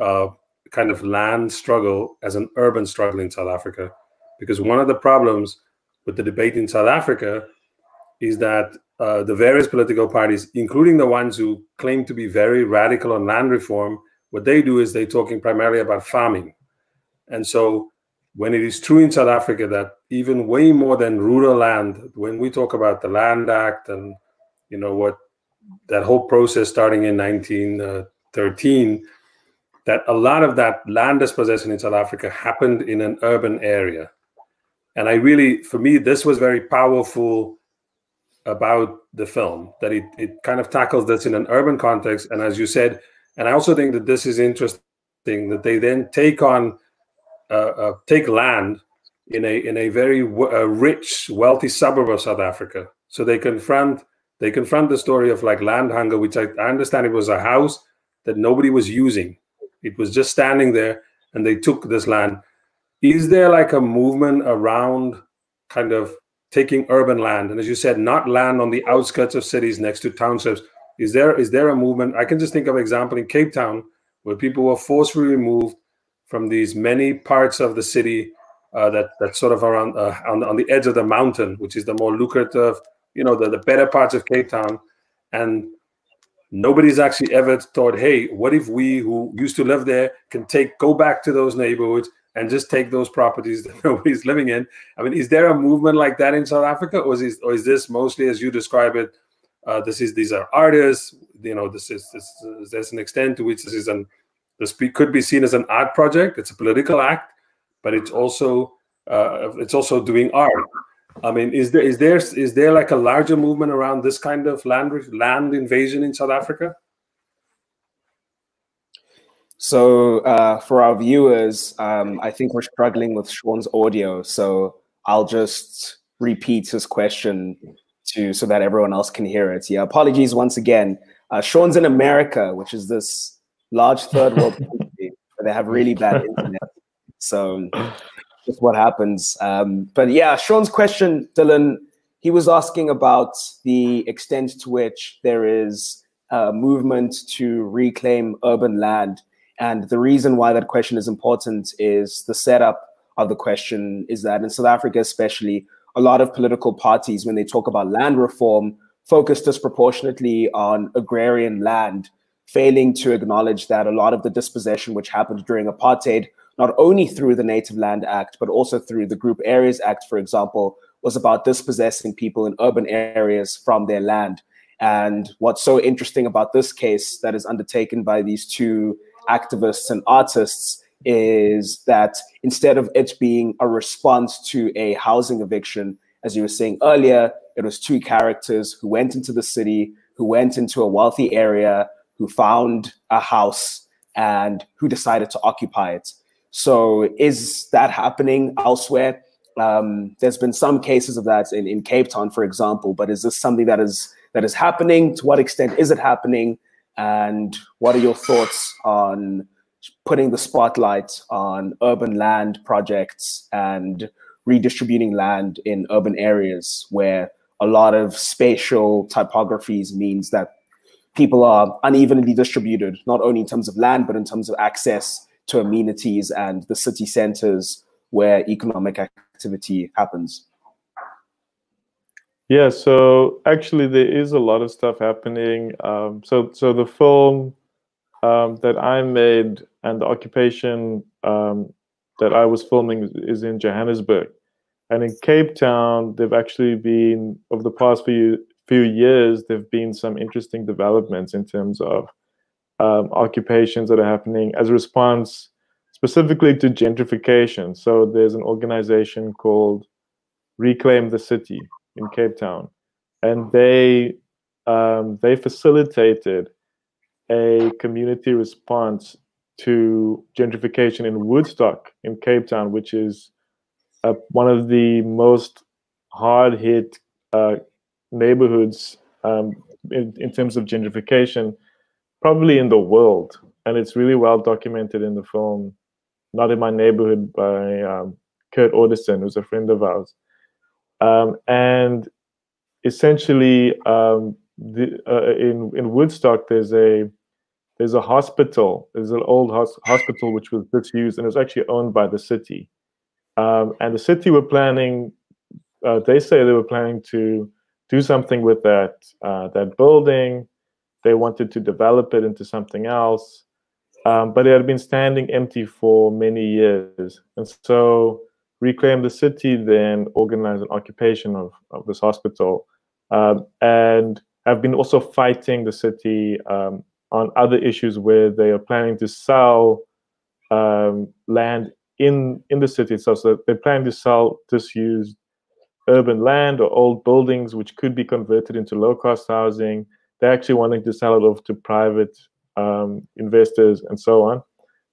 kind of land struggle as an urban struggle in South Africa, because one of the problems with the debate in South Africa is that the various political parties, including the ones who claim to be very radical on land reform, what they do is they're talking primarily about farming. And so when it is true in South Africa that even way more than rural land, when we talk about the Land Act and that whole process starting in 1913, that a lot of that land dispossession in South Africa happened in an urban area. And for me, this was very powerful about the film, that it kind of tackles this in an urban context. And as you said, and I also think that this is interesting, that they then take land in a very rich, wealthy suburb of South Africa. So they confront the story of land hunger, which I understand it was a house that nobody was using. It was just standing there, and they took this land. Is there a movement around kind of taking urban land? And as you said, not land on the outskirts of cities next to townships. Is there a movement? I can just think of an example in Cape Town, where people were forcefully removed from these many parts of the city that's sort of around on the edge of the mountain, which is the more lucrative, the better parts of Cape Town. And nobody's actually ever thought, hey, what if we who used to live there can go back to those neighborhoods and just take those properties that nobody's living in. I mean, is there a movement like that in South Africa, or is this mostly, as you describe it, these are artists, you know, this is there's an extent to which this could be seen as an art project. It's a political act, but it's also doing art. I mean, is there like a larger movement around this kind of land invasion in South Africa? So for our viewers, I think we're struggling with Sean's audio, so I'll just repeat his question so that everyone else can hear it. Yeah, apologies once again. Sean's in America, which is this large third world country where they have really bad internet. So just what happens. But yeah, Sean's question, Dylan, he was asking about the extent to which there is a movement to reclaim urban land. And the reason why that question is important is the setup of the question is that in South Africa especially, a lot of political parties, when they talk about land reform, focus disproportionately on agrarian land, failing to acknowledge that a lot of the dispossession which happened during apartheid, not only through the Native Land Act, but also through the Group Areas Act, for example, was about dispossessing people in urban areas from their land. And what's so interesting about this case that is undertaken by these two activists and artists is that instead of it being a response to a housing eviction, as you were saying earlier, it was two characters who went into the city, who went into a wealthy area, who found a house, and who decided to occupy it. So is that happening elsewhere? There's been some cases of that in Cape Town, for example, but is this something that is happening? To what extent is it happening? And what are your thoughts on putting the spotlight on urban land projects and redistributing land in urban areas where a lot of spatial typographies means that people are unevenly distributed, not only in terms of land, but in terms of access to amenities and the city centers where economic activity happens? Yeah, so actually there is a lot of stuff happening. So the film that I made and the occupation that I was filming is in Johannesburg. And in Cape Town, they've actually been, over the past few years, there have been some interesting developments in terms of occupations that are happening as a response specifically to gentrification. So there's an organization called Reclaim the City in Cape Town, and they facilitated a community response to gentrification in Woodstock in Cape Town, which is one of the most hard-hit neighborhoods in terms of gentrification, probably in the world. And it's really well documented in the film Not in My Neighborhood by Kurt Audison, who's a friend of ours. And essentially in Woodstock, there's a hospital, there's an old hospital which was disused and it was actually owned by the city. And the city were planning, they say they were planning to do something with that building. They wanted to develop it into something else, but it had been standing empty for many years. And so Reclaim the City then organized an occupation of this hospital, and have been also fighting the city on other issues where they are planning to sell land in the city itself. So they're planning to sell disused urban land or old buildings, which could be converted into low-cost housing. They're actually wanting to sell it off to private investors and so on.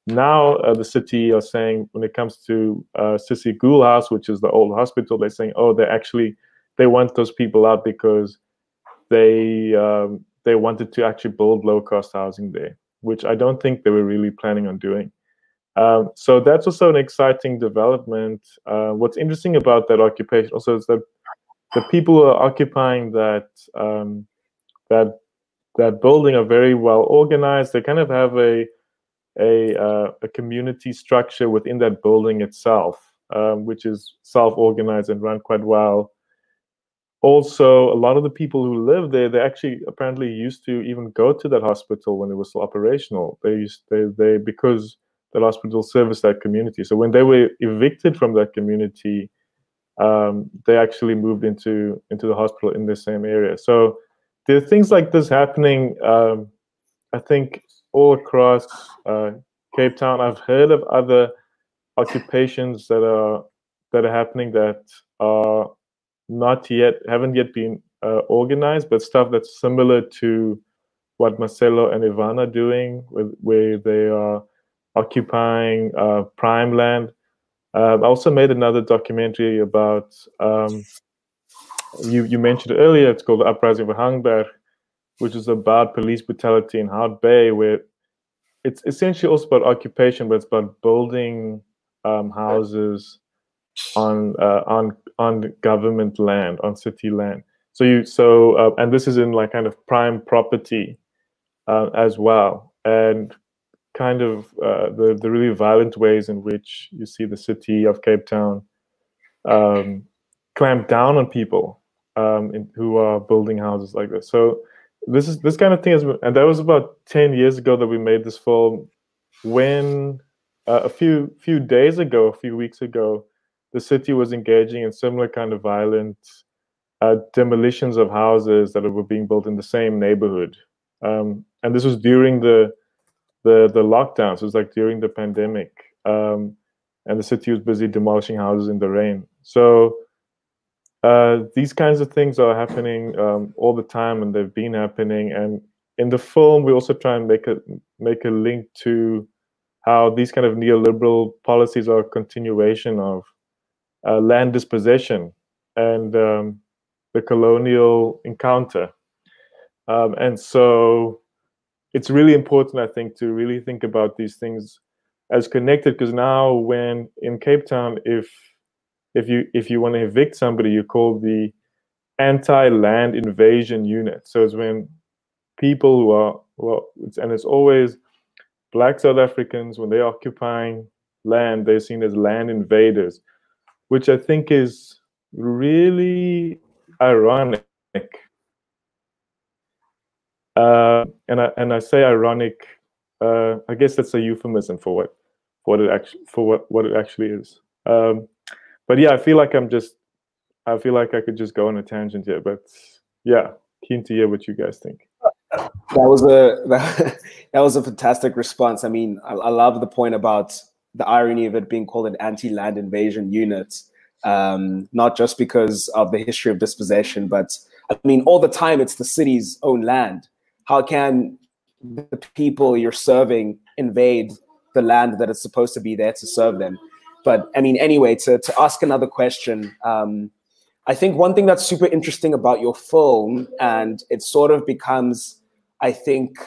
Now the city are saying, when it comes to Sissi Ghoul House, which is the old hospital, they're saying, oh, they want those people out because they wanted to actually build low-cost housing there, which I don't think they were really planning on doing. So that's also an exciting development. What's interesting about that occupation also is that the people who are occupying that building are very well organized. They kind of have a community structure within that building itself, which is self-organized and run quite well. Also, a lot of the people who live there, they actually apparently used to even go to that hospital when it was still operational. Because that hospital serviced that community. So when they were evicted from that community, they actually moved into the hospital in the same area. So there are things like this happening, I think, all across Cape Town. I've heard of other occupations that are happening that are haven't yet been organized, but stuff that's similar to what Marcelo and Ivan are doing, where they are occupying prime land. I also made another documentary about, you mentioned earlier, it's called The Uprising of Hangberg, which is about police brutality in Hout Bay, where it's essentially also about occupation, but it's about building houses on government land, on city land. And this is in like kind of prime property as well, and kind of the really violent ways in which you see the city of Cape Town clamp down on people who are building houses like this. So this kind of thing and that was about 10 years ago that we made this film. When a few weeks ago, the city was engaging in similar kind of violent demolitions of houses that were being built in the same neighborhood. And this was during the lockdowns. It was like during the pandemic. And the city was busy demolishing houses in the rain. So these kinds of things are happening all the time, and they've been happening. And in the film, we also try and make a link to how these kind of neoliberal policies are a continuation of land dispossession and the colonial encounter. And so it's really important, I think, to really think about these things as connected, because now when in Cape Town, if you want to evict somebody, you call the anti-land invasion unit. So it's when people it's always Black South Africans, when they're occupying land, they're seen as land invaders, which I think is really ironic. And I say ironic. I guess that's a euphemism for what it actually is. But yeah, I feel like I could just go on a tangent here. But yeah, keen to hear what you guys think. That was a fantastic response. I mean, I love the point about the irony of it being called an anti-land invasion unit, not just because of the history of dispossession, but I mean, all the time it's the city's own land. How can the people you're serving invade the land that is supposed to be there to serve them? But I mean, anyway, to ask another question, I think one thing that's super interesting about your film, and it sort of becomes, I think,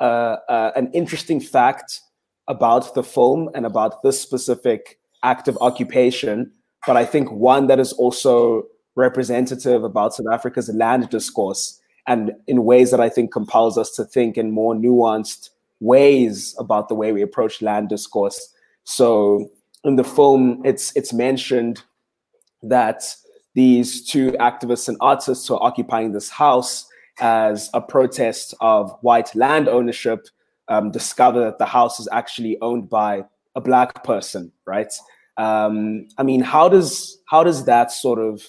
an interesting fact about the film and about this specific act of occupation, but I think one that is also representative about South Africa's land discourse, and in ways that I think compels us to think in more nuanced ways about the way we approach land discourse. So in the film, it's mentioned that these two activists and artists who are occupying this house as a protest of white land ownership discover that the house is actually owned by a Black person, right? I mean, how does that sort of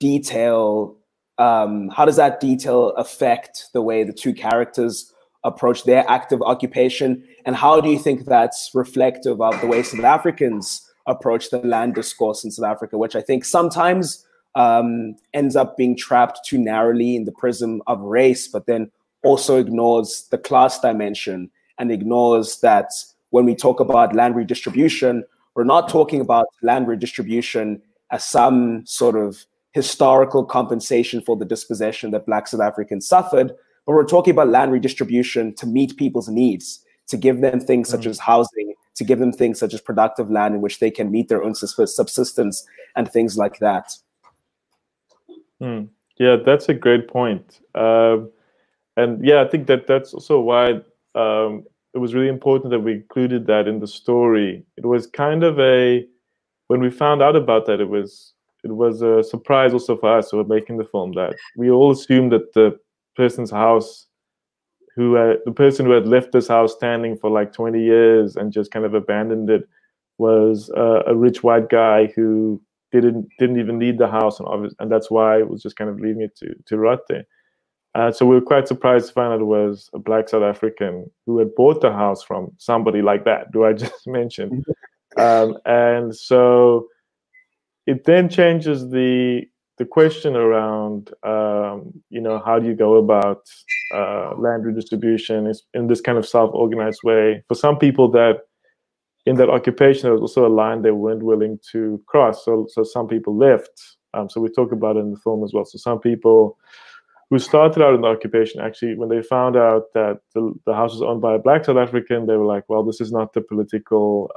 detail, how does that detail affect the way the two characters approach their act of occupation? And how do you think that's reflective of the way South Africans approach the land discourse in South Africa, which I think sometimes ends up being trapped too narrowly in the prism of race, but then also ignores the class dimension and ignores that when we talk about land redistribution, we're not talking about land redistribution as some sort of historical compensation for the dispossession that Black South Africans suffered, but we're talking about land redistribution to meet people's needs, to give them things such as housing, to give them things such as productive land in which they can meet their own subsistence and things like that. Yeah, that's a great point. And yeah, I think that's also why it was really important that we included that in the story. It was kind of when we found out about that, it was a surprise also for us who were making the film, that we all assumed that the person's house the person who had left this house standing for like 20 years and just kind of abandoned it was a rich white guy who didn't even need the house, and that's why it was just kind of leaving it to rot there. So we were quite surprised to find out it was a black South African who had bought the house from somebody like that, who I just mentioned. And so it then changes the question around, you know, how do you go about land redistribution in this kind of self-organized way? For some people that in that occupation, there was also a line they weren't willing to cross. So some people left. So we talk about it in the film as well. So some people who started out in the occupation, actually, when they found out that the house was owned by a black South African, they were like, well, this is not the political,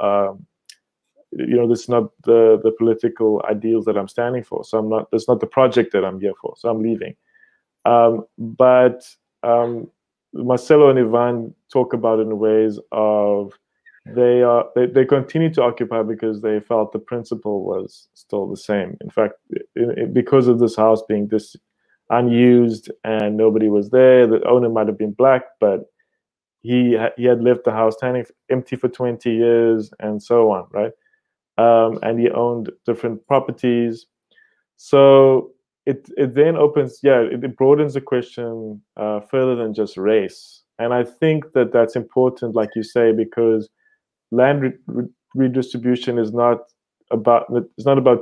you know, this is not the political ideals that I'm standing for. So I'm not, that's not the project that I'm here for. So I'm leaving. Marcelo and Ivan talk about it in ways of, they continued to occupy because they felt the principle was still the same. In fact, because of this house being this unused and nobody was there, the owner might have been black, but he had left the house standing empty for 20 years and so on, right? And he owned different properties. So it then opens, it broadens the question further than just race. And I think that that's important, like you say, because land redistribution is not about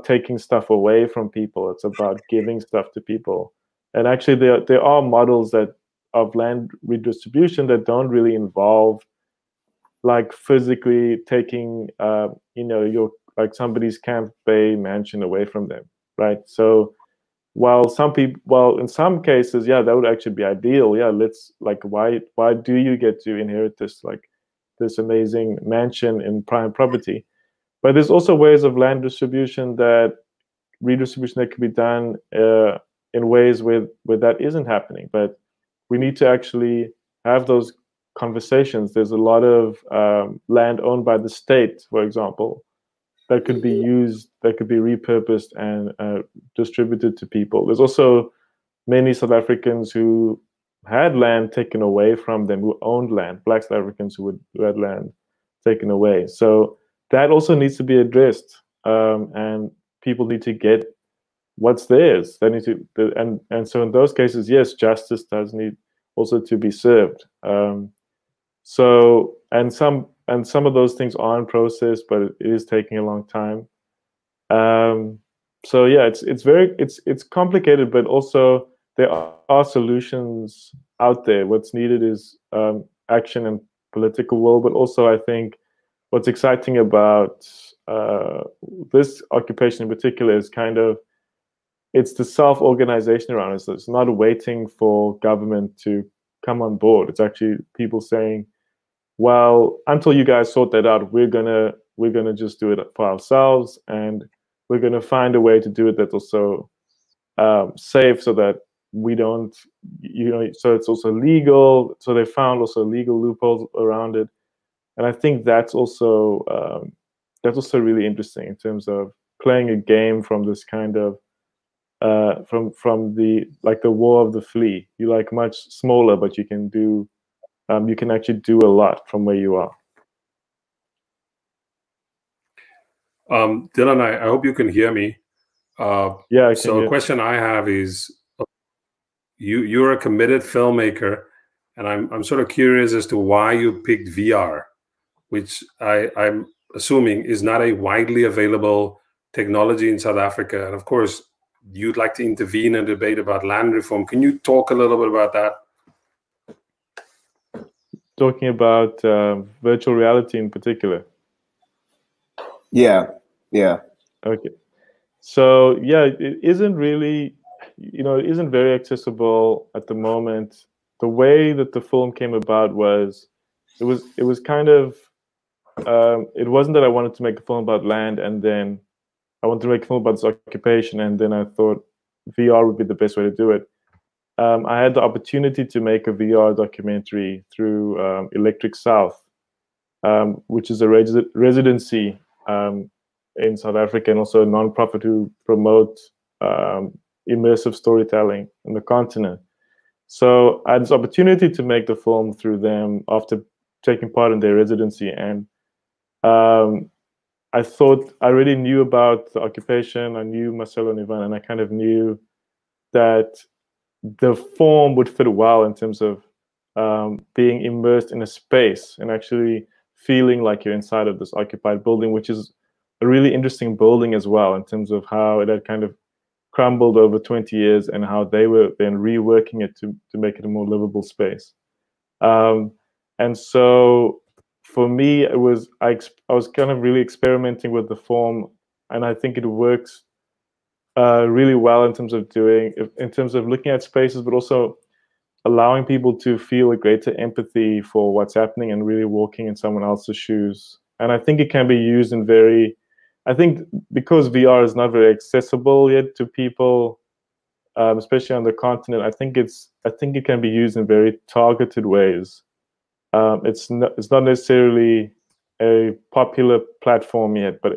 taking stuff away from people. It's about giving stuff to people. And actually, there are models of land redistribution that don't really involve, like, physically taking, you know, somebody's Camp Bay mansion away from them, right? So while in some cases, that would actually be ideal. Let's, like, why do you get to inherit this, like, this amazing mansion in prime property? But there's also ways of land distribution that can be done in ways where that isn't happening. But we need to actually have those conversations. There's a lot of land owned by the state, for example, that could be used, that could be repurposed and distributed to people. There's also many South Africans who had land taken away from them, who owned land, black South Africans who had land taken away. So that also needs to be addressed, and people need to get what's theirs. They need to, and so in those cases, yes, justice does need also to be served. Some of those things are in process, but it is taking a long time. So yeah, it's complicated, but also there are solutions out there. What's needed is action and political will, but also I think what's exciting about this occupation in particular is kind of, it's the self-organization around it. So it's not waiting for government to come on board. It's actually people saying, well, until you guys sort that out, we're gonna just do it for ourselves, and we're gonna find a way to do it that's also safe, so that we don't, you know, so it's also legal. So they found also legal loopholes around it, and I think that's also really interesting in terms of playing a game from this kind of from the, like, the war of the flea. You're, like, much smaller, but you can actually do a lot from where you are. Dylan, I hope you can hear me. Yeah. So a question I have is, you're a committed filmmaker, and I'm sort of curious as to why you picked VR, which I'm assuming is not a widely available technology in South Africa. And of course, you'd like to intervene in a debate about land reform. Can you talk a little bit about that? Talking about virtual reality in particular. Yeah. Okay. So it isn't really, it isn't very accessible at the moment. The way that the film came about was, it was kind of, it wasn't that I wanted to make a film about land and then I wanted to make a film about this occupation and then I thought VR would be the best way to do it. I had the opportunity to make a VR documentary through Electric South, which is a residency in South Africa, and also a nonprofit who promote immersive storytelling in the continent. So I had this opportunity to make the film through them after taking part in their residency. And I thought I already knew about the occupation. I knew Marcelo and Ivan, and I kind of knew that the form would fit well in terms of being immersed in a space and actually feeling like you're inside of this occupied building, which is a really interesting building as well in terms of how it had kind of crumbled over 20 years and how they were then reworking it to make it a more livable space. And so for me, it was, I was kind of really experimenting with the form, and I think it works really well in terms of looking at spaces, but also allowing people to feel a greater empathy for what's happening and really walking in someone else's shoes. And I think it can be used in very, I think because VR is not very accessible yet to people, especially on the continent, I think it can be used in very targeted ways. It's not necessarily a popular platform yet, but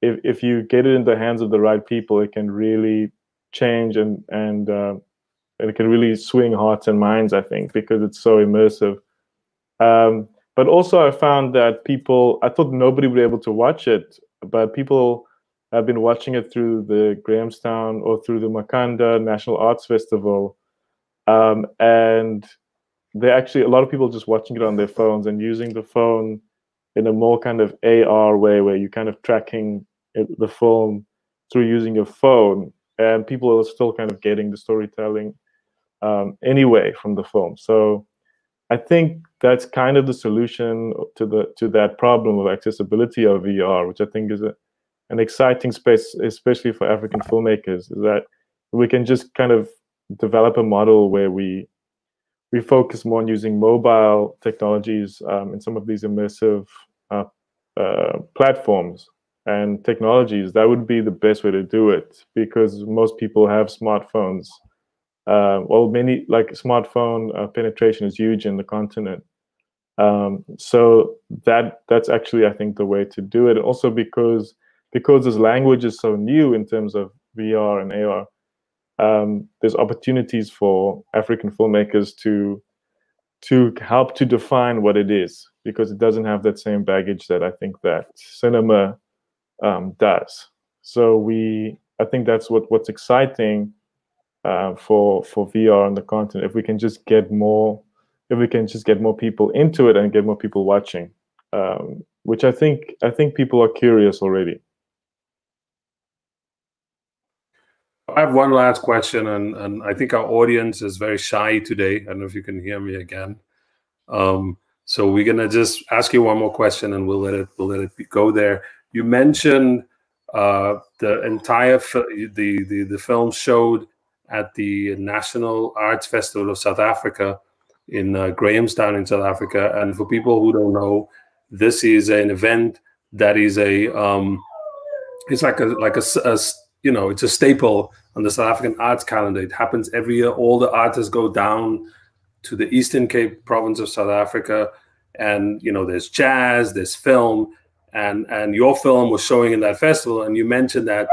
if you get it in the hands of the right people, it can really change and it can really swing hearts and minds, I think, because it's so immersive. But also I found that people, I thought nobody would be able to watch it, but people have been watching it through the Grahamstown or through the Makanda National Arts Festival. And they actually, a lot of people just watching it on their phones and using the phone in a more kind of AR way, where you're kind of tracking the film through using your phone, and people are still kind of getting the storytelling anyway from the film. So I think that's kind of the solution to that problem of accessibility of VR, which I think is an exciting space, especially for African filmmakers, is that we can just kind of develop a model where we focus more on using mobile technologies in some of these immersive platforms and technologies. That would be the best way to do it, because most people have smartphones. Well, many, like, smartphone penetration is huge in the continent. So that's actually, I think, the way to do it. Also because this language is so new in terms of VR and AR, there's opportunities for African filmmakers to help to define what it is, because it doesn't have that same baggage that I think that cinema does. So I think that's what's exciting for VR on the continent. If we can just get more, people into it and get more people watching, which I think people are curious already. I have one last question, and I think our audience is very shy today. I don't know if you can hear me again. So we're gonna just ask you one more question, and we'll let it go there. You mentioned the film showed at the National Arts Festival of South Africa in Grahamstown in South Africa. And for people who don't know, this is an event that is it's a staple on the South African arts calendar. It happens every year. All the artists go down to the Eastern Cape province of South Africa, and there's jazz, there's film, and your film was showing in that festival. And you mentioned that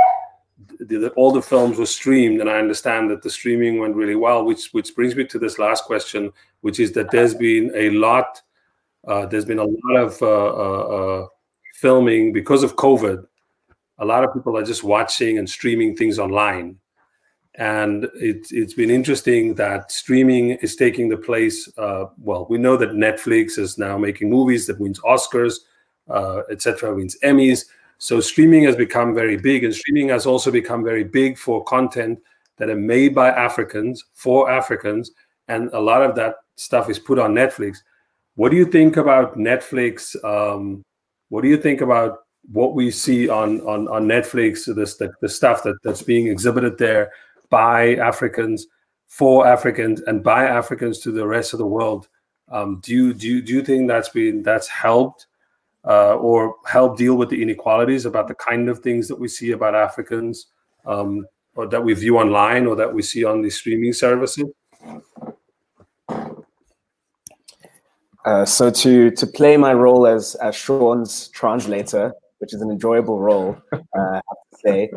all the films were streamed, and I understand that the streaming went really well. Which brings me to this last question, which is that there's been a lot of filming because of COVID. A lot of people are just watching and streaming things online. And it's been interesting that streaming is taking the place. Well, we know that Netflix is now making movies that wins Oscars, etc., wins Emmys. So streaming has become very big, and streaming has also become very big for content that are made by Africans, for Africans. And a lot of that stuff is put on Netflix. What do you think about Netflix? What do you think about what we see on Netflix, the stuff that's being exhibited there by Africans, for Africans, and by Africans to the rest of the world? Do you think that's helped or helped deal with the inequalities about the kind of things that we see about Africans, or that we view online, or that we see on the streaming services? So to play my role as Sean's translator, which is an enjoyable role, I have to say.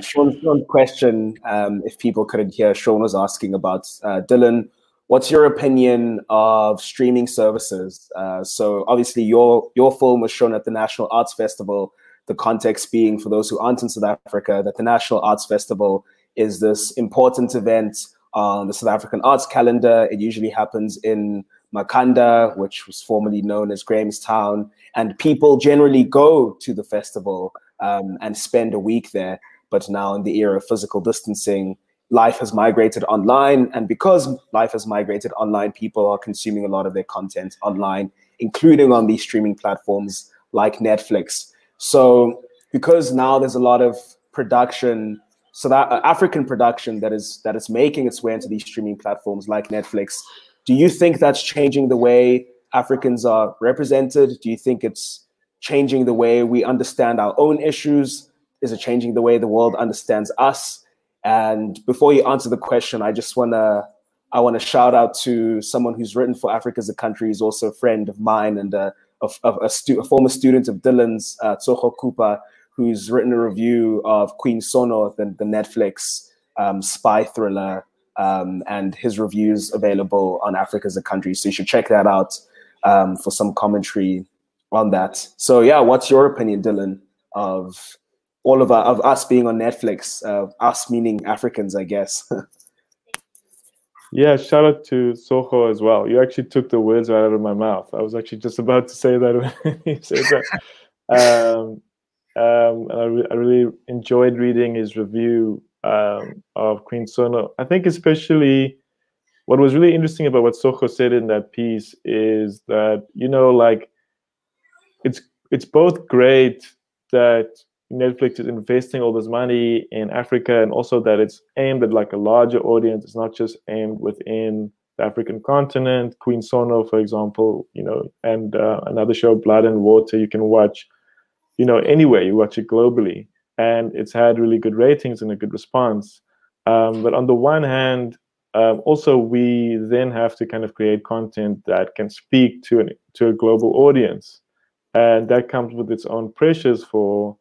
Sean's question, if people couldn't hear, Sean was asking about, Dylan, what's your opinion of streaming services? So obviously your film was shown at the National Arts Festival, the context being, for those who aren't in South Africa, that the National Arts Festival is this important event on the South African arts calendar. It usually happens in Makanda, which was formerly known as Grahamstown, and people generally go to the festival and spend a week there. But now in the era of physical distancing, life has migrated online, and because life has migrated online, people are consuming a lot of their content online, including on these streaming platforms like Netflix. So because now there's a lot of production, so that African production that is making its way into these streaming platforms like Netflix, do you think that's changing the way Africans are represented? Do you think it's changing the way we understand our own issues? Is it changing the way the world understands us? And before you answer the question, I want to shout out to someone who's written for Africa as a Country, who's also a friend of mine and a former student of Dylan's, Tsoho Cooper, who's written a review of Queen Sono, the Netflix spy thriller. And his review's available on Africa as a Country, so you should check that out for some commentary on that. So yeah, what's your opinion, Dylan, of all of us being on Netflix? Us meaning Africans, I guess. Yeah, shout out to Soho as well. You actually took the words right out of my mouth. I was actually just about to say that when you said that. And I really enjoyed reading his review of Queen Sono. I think especially what was really interesting about what Soho said in that piece is that, you know, like it's both great that Netflix is investing all this money in Africa, and also that it's aimed at like a larger audience. It's not just aimed within the African continent. Queen Sono, for example, you know, and another show, Blood and Water, you can watch, you know, anywhere, you watch it globally. And it's had really good ratings and a good response. But on the one hand, also we then have to kind of create content that can speak to a global audience. And that comes with its own pressures for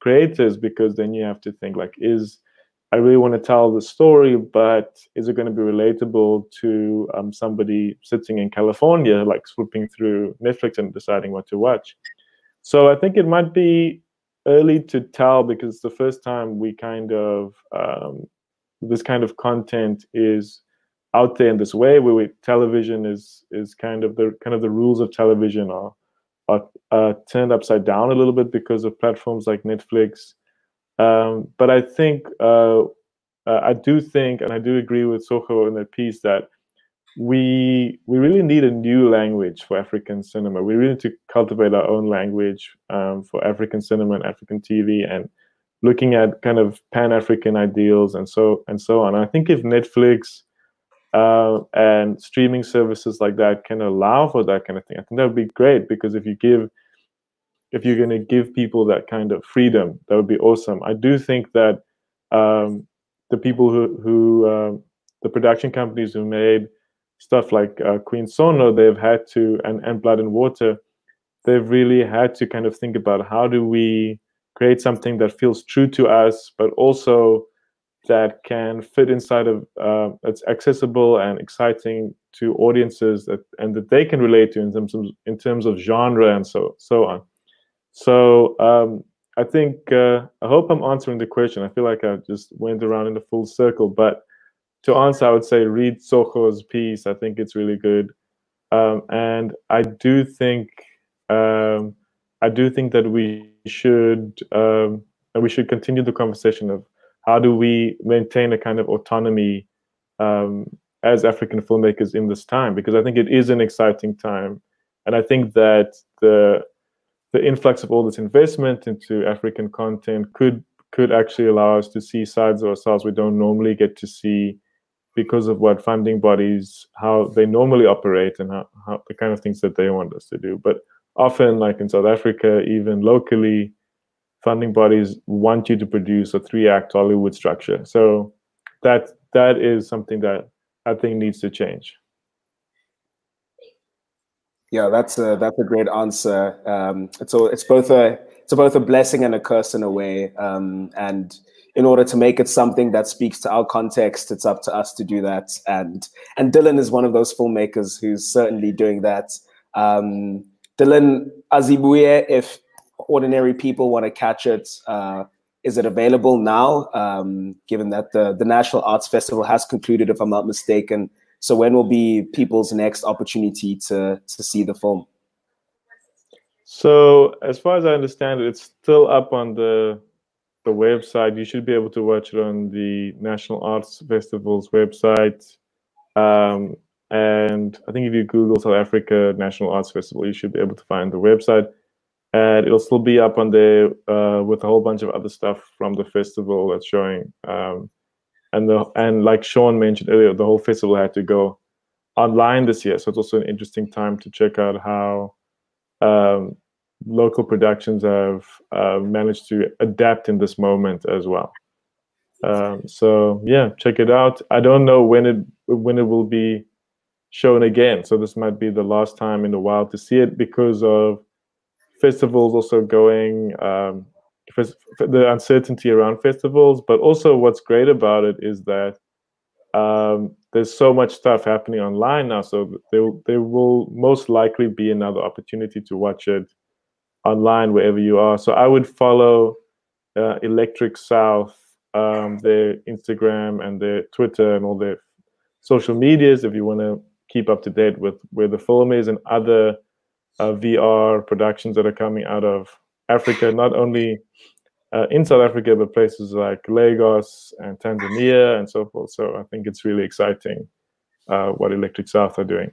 creators, because then you have to think like, I really want to tell the story, but is it going to be relatable to somebody sitting in California, like swooping through Netflix and deciding what to watch? So I think it might be early to tell, because it's the first time we kind of, this kind of content is out there in this way, where television is kind of the rules of television are turned upside down a little bit because of platforms like Netflix. But I think, and I do agree with Soho in that piece, that we really need a new language for African cinema. We really need to cultivate our own language for African cinema and African TV, and looking at kind of Pan-African ideals and so on. I think if Netflix and streaming services like that can allow for that kind of thing, I think that would be great, because if you're going to give people that kind of freedom, that would be awesome. I do think that the people who the production companies who made stuff like Queen Sono, they've had to, and Blood and Water, they've really had to kind of think about, how do we create something that feels true to us, but also that can fit inside of, that's accessible and exciting to audiences that they can relate to in terms of genre and so on. So I think, I hope I'm answering the question. I feel like I just went around in a full circle, but to answer, I would say read Soho's piece. I think it's really good, and I do think that we should continue the conversation of how do we maintain a kind of autonomy as African filmmakers in this time, because I think it is an exciting time, and I think that the influx of all this investment into African content could actually allow us to see sides of ourselves we don't normally get to see, because of what funding bodies, how they normally operate, and how the kind of things that they want us to do. But often, like in South Africa, even locally, funding bodies want you to produce a 3-act Hollywood structure. So that is something that I think needs to change. Yeah, that's a great answer. It's both a it's both a blessing and a curse in a way. And in order to make it something that speaks to our context, it's up to us to do that. And Dylan is one of those filmmakers who's certainly doing that. Dylan, Azibuye, if ordinary people want to catch it, is it available now, given that the National Arts Festival has concluded, if I'm not mistaken? So when will be people's next opportunity to see the film? So as far as I understand it, it's still up on the website. You should be able to watch it on the National Arts Festival's website. And I think if you Google South Africa National Arts Festival, you should be able to find the website. And it'll still be up on there with a whole bunch of other stuff from the festival that's showing. And like Sean mentioned earlier, the whole festival had to go online this year. So it's also an interesting time to check out how local productions have managed to adapt in this moment as well. So yeah, check it out. I don't know when it will be shown again. So this might be the last time in a while to see it because of festivals also going, the uncertainty around festivals, but also what's great about it is that there's so much stuff happening online now, so there will most likely be another opportunity to watch it online wherever you are. So I would follow Electric South, their Instagram and their Twitter and all their social medias if you want to keep up to date with where the film is and other VR productions that are coming out of Africa, not only in South Africa, but places like Lagos and Tanzania and so forth. So I think it's really exciting what Electric South are doing.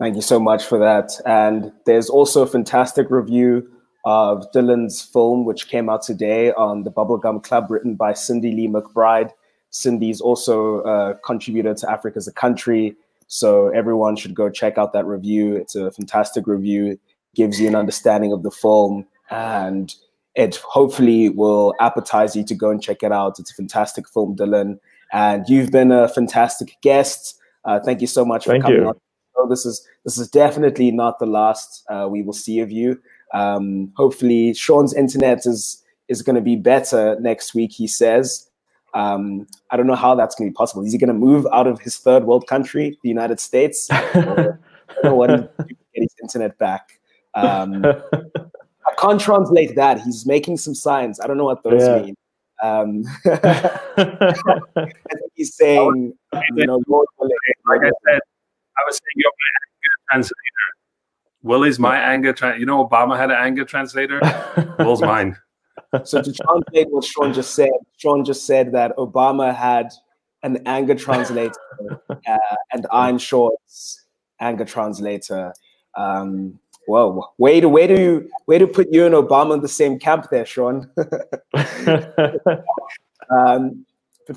Thank you so much for that. And there's also a fantastic review of Dylan's film, which came out today on the Bubblegum Club, written by Cindy Lee McBride. Cindy's also a contributor to Africa as a Country. So everyone should go check out that review. It's a fantastic review. It gives you an understanding of the film, and it hopefully will appetize you to go and check it out. It's a fantastic film, Dylan. And you've been a fantastic guest. Thank you so much for coming on. This is definitely not the last we will see of you. Hopefully Sean's internet is going to be better next week, he says. I don't know how that's going to be possible. Is he going to move out of his third world country, the United States? Or, I don't know what he's going to get his internet back. I can't translate that. He's making some signs. I don't know what those mean. I think he's saying, like I said, I was saying, you're my anger translator. Will is my anger translator. You know, Obama had an anger translator. Will's mine. So to translate what Sean just said that Obama had an anger translator and I'm Sean's anger translator. Whoa, way to put you and Obama in the same camp there, Sean. But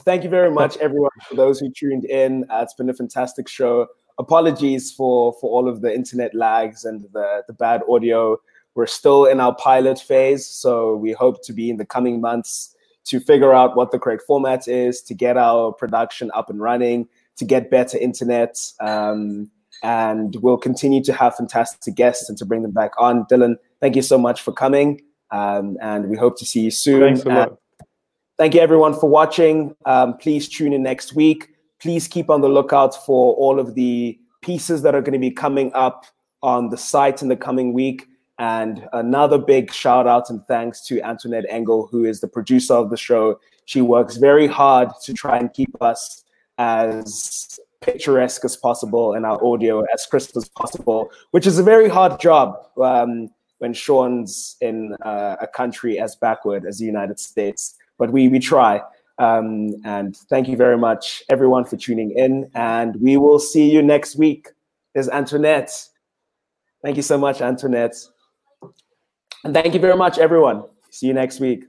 thank you very much, everyone, for those who tuned in. It's been a fantastic show. Apologies for all of the internet lags and the bad audio. We're still in our pilot phase, so we hope to be in the coming months to figure out what the correct format is, to get our production up and running, to get better internet, and we'll continue to have fantastic guests and to bring them back on. Dylan, thank you so much for coming, and we hope to see you soon. Thanks a lot. Thank you, everyone, for watching. Please tune in next week. Please keep on the lookout for all of the pieces that are going to be coming up on the site in the coming week. And another big shout out and thanks to Antoinette Engel, who is the producer of the show. She works very hard to try and keep us as picturesque as possible and our audio as crisp as possible, which is a very hard job when Sean's in a country as backward as the United States. But we try. And thank you very much, everyone, for tuning in. And we will see you next week. There's Antoinette. Thank you so much, Antoinette. And thank you very much, everyone. See you next week.